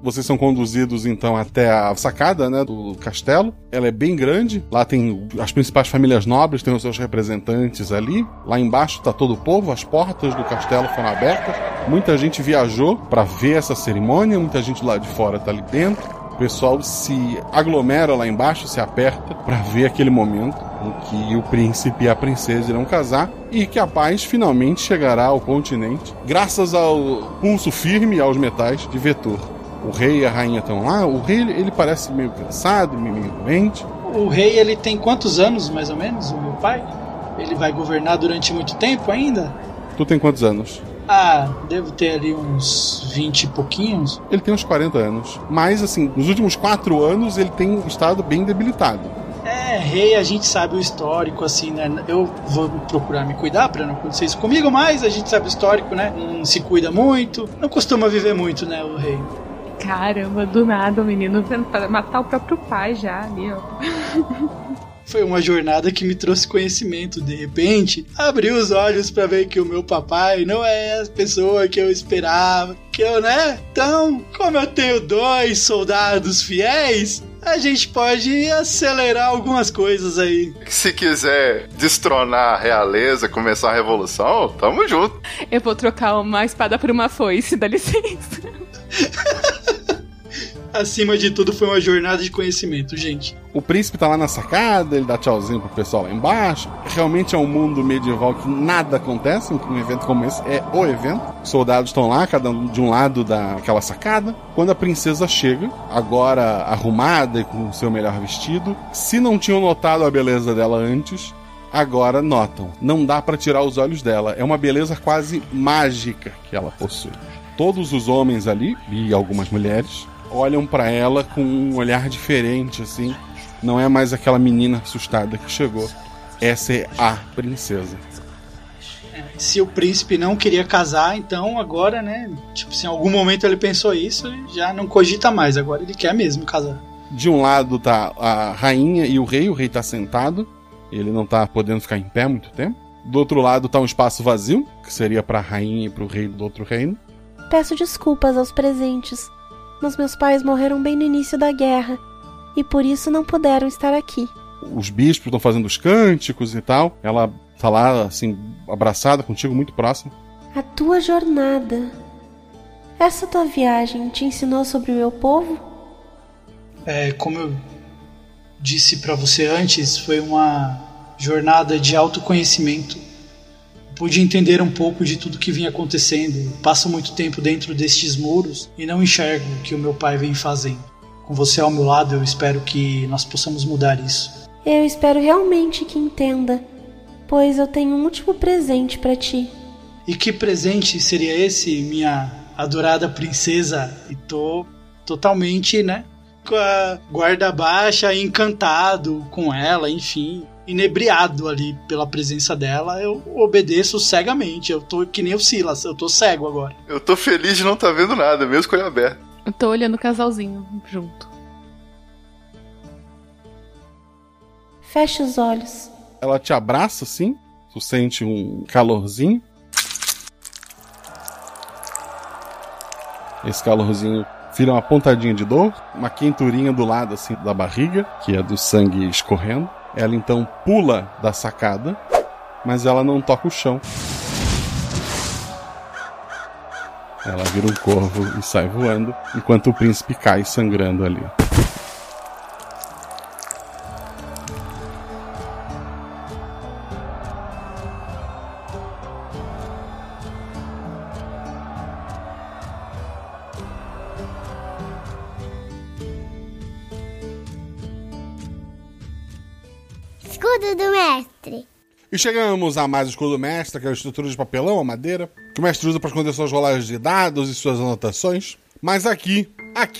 Vocês são conduzidos, então, até a sacada, né, do castelo. Ela é bem grande. Lá tem as principais famílias nobres, tem os seus representantes ali. Lá embaixo está todo o povo. As portas do castelo foram abertas. Muita gente viajou para ver essa cerimônia. Muita gente lá de fora está ali dentro. O pessoal se aglomera lá embaixo, se aperta para ver aquele momento em que o príncipe e a princesa irão casar e que a paz finalmente chegará ao continente, graças ao pulso firme e aos metais de Vetur. O rei e a rainha estão lá. O rei, ele parece meio cansado, meio doente. O rei, ele tem quantos anos, mais ou menos, o meu pai? Ele vai governar durante muito tempo ainda? Tu tem quantos anos? Ah, devo ter ali uns 20 e pouquinhos. Ele tem uns 40 anos. Mas, assim, nos últimos 4 anos, ele tem estado bem debilitado. É, rei, a gente sabe o histórico, assim, né? Eu vou procurar me cuidar pra não acontecer isso comigo, mas a gente sabe o histórico, né? Não se cuida muito, não costuma viver muito, né, o rei. Caramba, do nada o menino para matar o próprio pai já ali, ó. Foi uma jornada que me trouxe conhecimento. De repente, abri os olhos para ver que o meu papai não é a pessoa que eu esperava, que eu, né? Então, como eu tenho 2 soldados fiéis, a gente pode acelerar algumas coisas aí. Se quiser destronar a realeza, começar a revolução, tamo junto. Eu vou trocar uma espada por uma foice, dá licença. Acima de tudo, foi uma jornada de conhecimento, gente. O príncipe tá lá na sacada, ele dá tchauzinho pro pessoal lá embaixo. Realmente é um mundo medieval que nada acontece. Um evento como esse é o evento. Os soldados estão lá, cada um de um lado daquela sacada. Quando a princesa chega, agora arrumada e com o seu melhor vestido, se não tinham notado a beleza dela antes, agora notam. Não dá pra tirar os olhos dela. É uma beleza quase mágica que ela possui. Todos os homens ali, e algumas mulheres, olham pra ela com um olhar diferente, assim. Não é mais aquela menina assustada que chegou. Essa é a princesa. Se o príncipe não queria casar, então agora, né? Tipo, se em algum momento ele pensou isso, já não cogita mais. Agora ele quer mesmo casar. De um lado tá a rainha e o rei tá sentado. Ele não tá podendo ficar em pé muito tempo. Do outro lado tá um espaço vazio, que seria pra rainha e pro rei do outro reino. Peço desculpas aos presentes, mas meus pais morreram bem no início da guerra e por isso não puderam estar aqui. Os bispos estão fazendo os cânticos e tal. Ela tá lá, assim, abraçada contigo, muito próxima. A tua jornada. Essa tua viagem te ensinou sobre o meu povo? É, como eu disse pra você antes, foi uma jornada de autoconhecimento. Pude entender um pouco de tudo que vinha acontecendo. Passo muito tempo dentro destes muros e não enxergo o que o meu pai vem fazendo. Com você ao meu lado, eu espero que nós possamos mudar isso. Eu espero realmente que entenda, pois eu tenho um último presente para ti. E que presente seria esse, minha adorada princesa? E tô totalmente, né, com a guarda baixa, encantado com ela, enfim. inebriado ali pela presença dela, eu obedeço cegamente. Eu tô que nem o Silas, eu tô cego agora. Eu tô feliz de não estar vendo nada, mesmo com o olho aberto. Eu tô olhando o casalzinho junto. Fecha os olhos. Ela te abraça assim, tu sente um calorzinho. Esse calorzinho vira uma pontadinha de dor, uma quenturinha do lado assim da barriga, que é do sangue escorrendo. Ela então pula da sacada, mas ela não toca o chão. Ela vira um corvo e sai voando, enquanto o príncipe cai sangrando ali. Escudo do mestre. E chegamos a mais o escudo do mestre, que é a estrutura de papelão ou madeira, que o mestre usa para esconder suas rolagens de dados e suas anotações. Mas aqui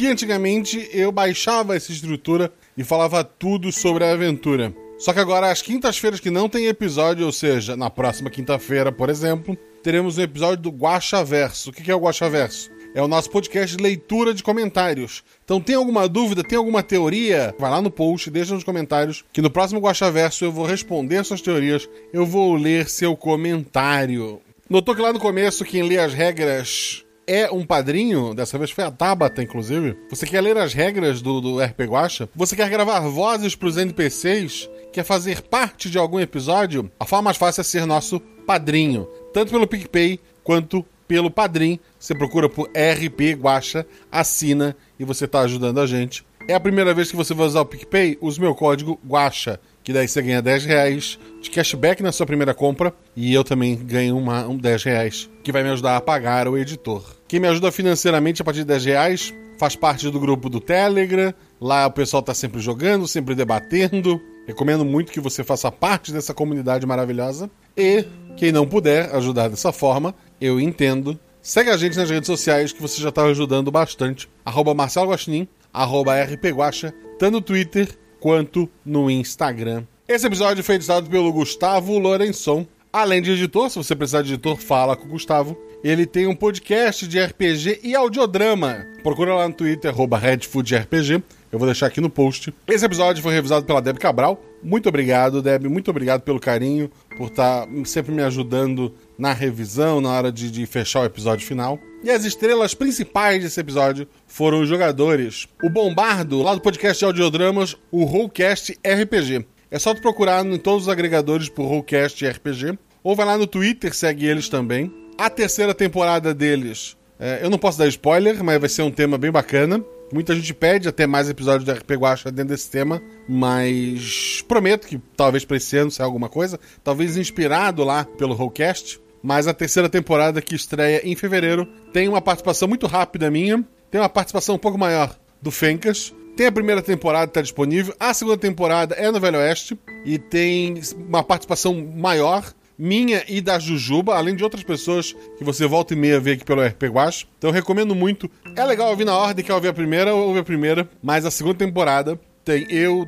antigamente eu baixava essa estrutura e falava tudo sobre a aventura. Só que agora, às quintas-feiras que não tem episódio, ou seja, na próxima quinta-feira, por exemplo, teremos um episódio do Guaxaverso. O que é o Guaxaverso? É o nosso podcast de leitura de comentários. Então, tem alguma dúvida, tem alguma teoria? Vai lá no post, deixa nos comentários, que no próximo Guaxaverso eu vou responder suas teorias, eu vou ler seu comentário. Notou que lá no começo quem lê as regras é um padrinho? Dessa vez foi a Tabata, inclusive. Você quer ler as regras do RPGuaxa? Você quer gravar vozes para os NPCs? Quer fazer parte de algum episódio? A forma mais fácil é ser nosso padrinho, tanto pelo PicPay quanto pelo Padrim. Você procura por RPGuaxa, assina e você está ajudando a gente. É a primeira vez que você vai usar o PicPay? Use meu código GUAXA, que daí você ganha R$10 de cashback na sua primeira compra e eu também ganho R$10, que vai me ajudar a pagar o editor. Quem me ajuda financeiramente a partir de R$10 faz parte do grupo do Telegram. Lá o pessoal está sempre jogando, sempre debatendo. Recomendo muito que você faça parte dessa comunidade maravilhosa. E quem não puder ajudar dessa forma, eu entendo. Segue a gente nas redes sociais, que você já está ajudando bastante. @MarceloGuaxinim, @RPGuaxa, tanto no Twitter quanto no Instagram. Esse episódio foi editado pelo Gustavo Lourençon. Além de editor, se você precisar de editor, fala com o Gustavo. Ele tem um podcast de RPG e audiodrama. Procura lá no Twitter, @RedFoodRPG. Eu vou deixar aqui no post. Esse episódio foi revisado pela Debbie Cabral. Muito obrigado, Debbie. Muito obrigado pelo carinho, por estar sempre me ajudando na revisão, na hora de fechar o episódio final. E as estrelas principais desse episódio foram os jogadores. O Bombardo, lá do podcast de audiodramas, o Rollcast RPG. É só tu procurar em todos os agregadores por Rollcast RPG. Ou vai lá no Twitter, segue eles também. A terceira temporada deles, eu não posso dar spoiler, mas vai ser um tema bem bacana. Muita gente pede até mais episódios do RPGuaxa dentro desse tema, mas prometo que talvez pra esse ano saia alguma coisa, talvez inspirado lá pelo Rollcast. Mas a terceira temporada, que estreia em fevereiro, tem uma participação muito rápida minha, tem uma participação um pouco maior do Fencas, tem a primeira temporada que tá disponível, a segunda temporada é no Velho Oeste, e tem uma participação maior minha e da Jujuba, além de outras pessoas que você volta e meia vê aqui pelo RPGuaxa. Então eu recomendo muito. É legal ouvir na ordem, quer ouvir a primeira, ouve a primeira. Mas a segunda temporada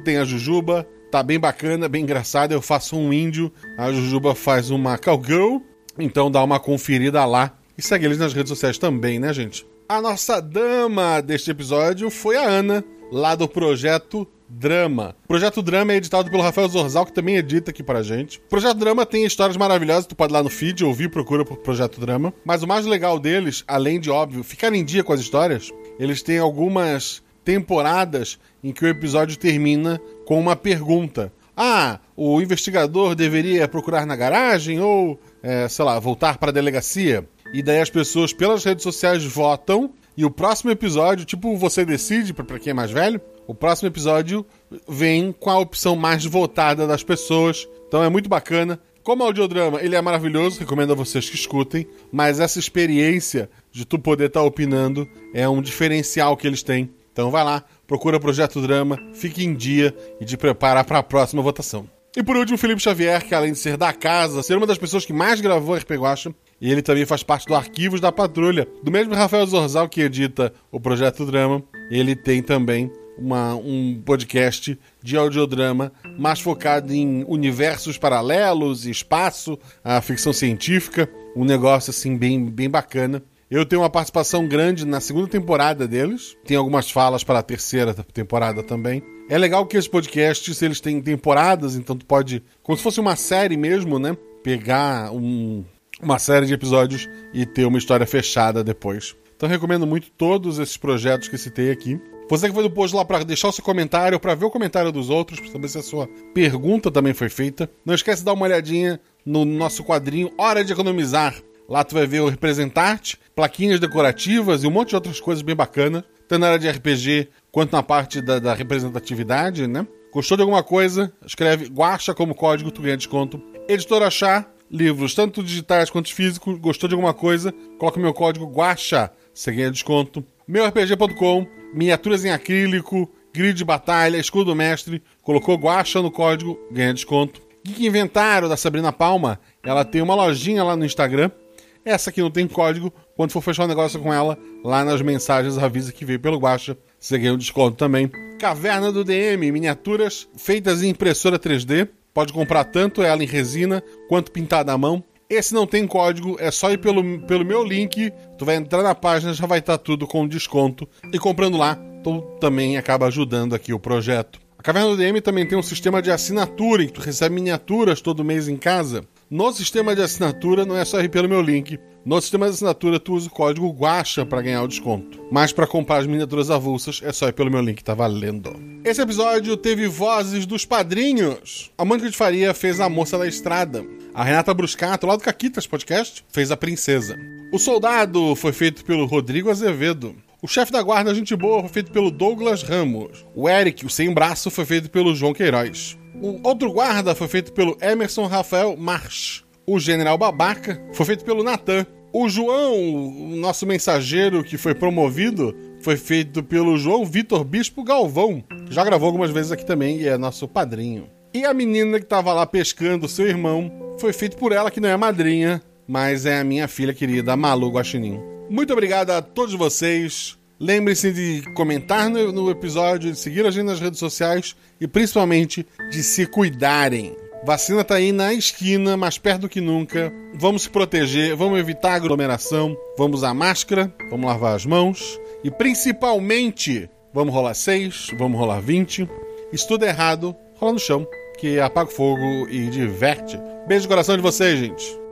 tem a Jujuba, tá bem bacana, bem engraçada. Eu faço um índio, a Jujuba faz uma cowgirl. Então dá uma conferida lá. E segue eles nas redes sociais também, né, gente? A nossa dama deste episódio foi a Ana, lá do Projeto Drama. O Projeto Drama é editado pelo Rafael Zorzal, que também edita aqui pra gente. O Projeto Drama tem histórias maravilhosas, tu pode ir lá no feed, ouvir, procura por Projeto Drama. Mas o mais legal deles, além de, óbvio, ficar em dia com as histórias, eles têm algumas temporadas em que o episódio termina com uma pergunta. Ah, o investigador deveria procurar na garagem ou, sei lá, voltar pra delegacia? E daí as pessoas pelas redes sociais votam e o próximo episódio, tipo Você Decide, pra quem é mais velho, o próximo episódio vem com a opção mais votada das pessoas. Então é muito bacana. Como audiodrama, ele é maravilhoso, recomendo a vocês que escutem. Mas essa experiência de tu poder estar opinando é um diferencial que eles têm. Então vai lá, procura Projeto Drama, fique em dia e te prepara para a próxima votação. E por último, Felipe Xavier, que além de ser da casa, ser uma das pessoas que mais gravou RPGuaxa, e ele também faz parte do Arquivos da Patrulha, do mesmo Rafael Zorzal que edita o Projeto Drama. Ele tem também um podcast de audiodrama mais focado em universos paralelos, espaço, a ficção científica, um negócio assim bem bacana. Eu tenho uma participação grande na segunda temporada deles, tem algumas falas para a terceira temporada também. É legal que esses podcasts, eles têm temporadas, então tu pode, como se fosse uma série mesmo, né? Pegar uma série de episódios e ter uma história fechada depois. Então recomendo muito todos esses projetos que citei aqui. Você que foi do post lá para deixar o seu comentário, para ver o comentário dos outros, para saber se a sua pergunta também foi feita. Não esquece de dar uma olhadinha no nosso quadrinho Hora de Economizar. Lá tu vai ver o Representarte, plaquinhas decorativas e um monte de outras coisas bem bacanas, tanto na área de RPG quanto na parte da representatividade, né? Gostou de alguma coisa? Escreve Guaxa como código, tu ganha desconto. Editora Achá, livros tanto digitais quanto físicos. Gostou de alguma coisa? Coloca o meu código Guaxa, você ganha desconto. MeuRPG.com, miniaturas em acrílico, grid de batalha, escudo mestre. Colocou Guaxa no código, ganha desconto. Geek Inventário, da Sabrina Palma. Ela tem uma lojinha lá no Instagram. Essa aqui não tem código. Quando for fechar um negócio com ela, lá nas mensagens avisa que veio pelo Guaxa. Você ganha um desconto também. Caverna do DM, miniaturas feitas em impressora 3D. Pode comprar tanto ela em resina quanto pintada à mão. Esse não tem código, é só ir pelo meu link. Tu vai entrar na página, já vai estar tudo com desconto. E comprando lá, tu também acaba ajudando aqui o projeto. A Caverna do DM também tem um sistema de assinatura, em que tu recebe miniaturas todo mês em casa. No sistema de assinatura, não é só ir pelo meu link. No sistema de assinatura, tu usa o código Guaxa para ganhar o desconto. Mas para comprar as miniaturas avulsas, é só ir pelo meu link, tá valendo. Esse episódio teve vozes dos padrinhos. A Mônica de Faria fez a moça da estrada. A Renata Bruscato, lá do Caquitas Podcast, fez a princesa. O soldado foi feito pelo Rodrigo Azevedo. O chefe da guarda, gente boa, foi feito pelo Douglas Ramos. O Eric, o sem braço, foi feito pelo João Queiroz. O outro guarda foi feito pelo Emerson Rafael March. O general babaca foi feito pelo Natan. O João, o nosso mensageiro que foi promovido, foi feito pelo João Vitor Bispo Galvão. Já gravou algumas vezes aqui também e é nosso padrinho. E a menina que estava lá pescando, seu irmão, foi feito por ela, que não é madrinha, mas é a minha filha querida, a Malu Guaxinim. Muito obrigado a todos vocês. Lembre-se de comentar no episódio, de seguir a gente nas redes sociais e, principalmente, de se cuidarem. Vacina tá aí na esquina, mais perto do que nunca. Vamos se proteger, vamos evitar aglomeração, vamos usar máscara, vamos lavar as mãos e, principalmente, vamos rolar 6, vamos rolar 20. E se tudo errado, rola no chão, que apaga o fogo e diverte. Beijo no coração de vocês, gente.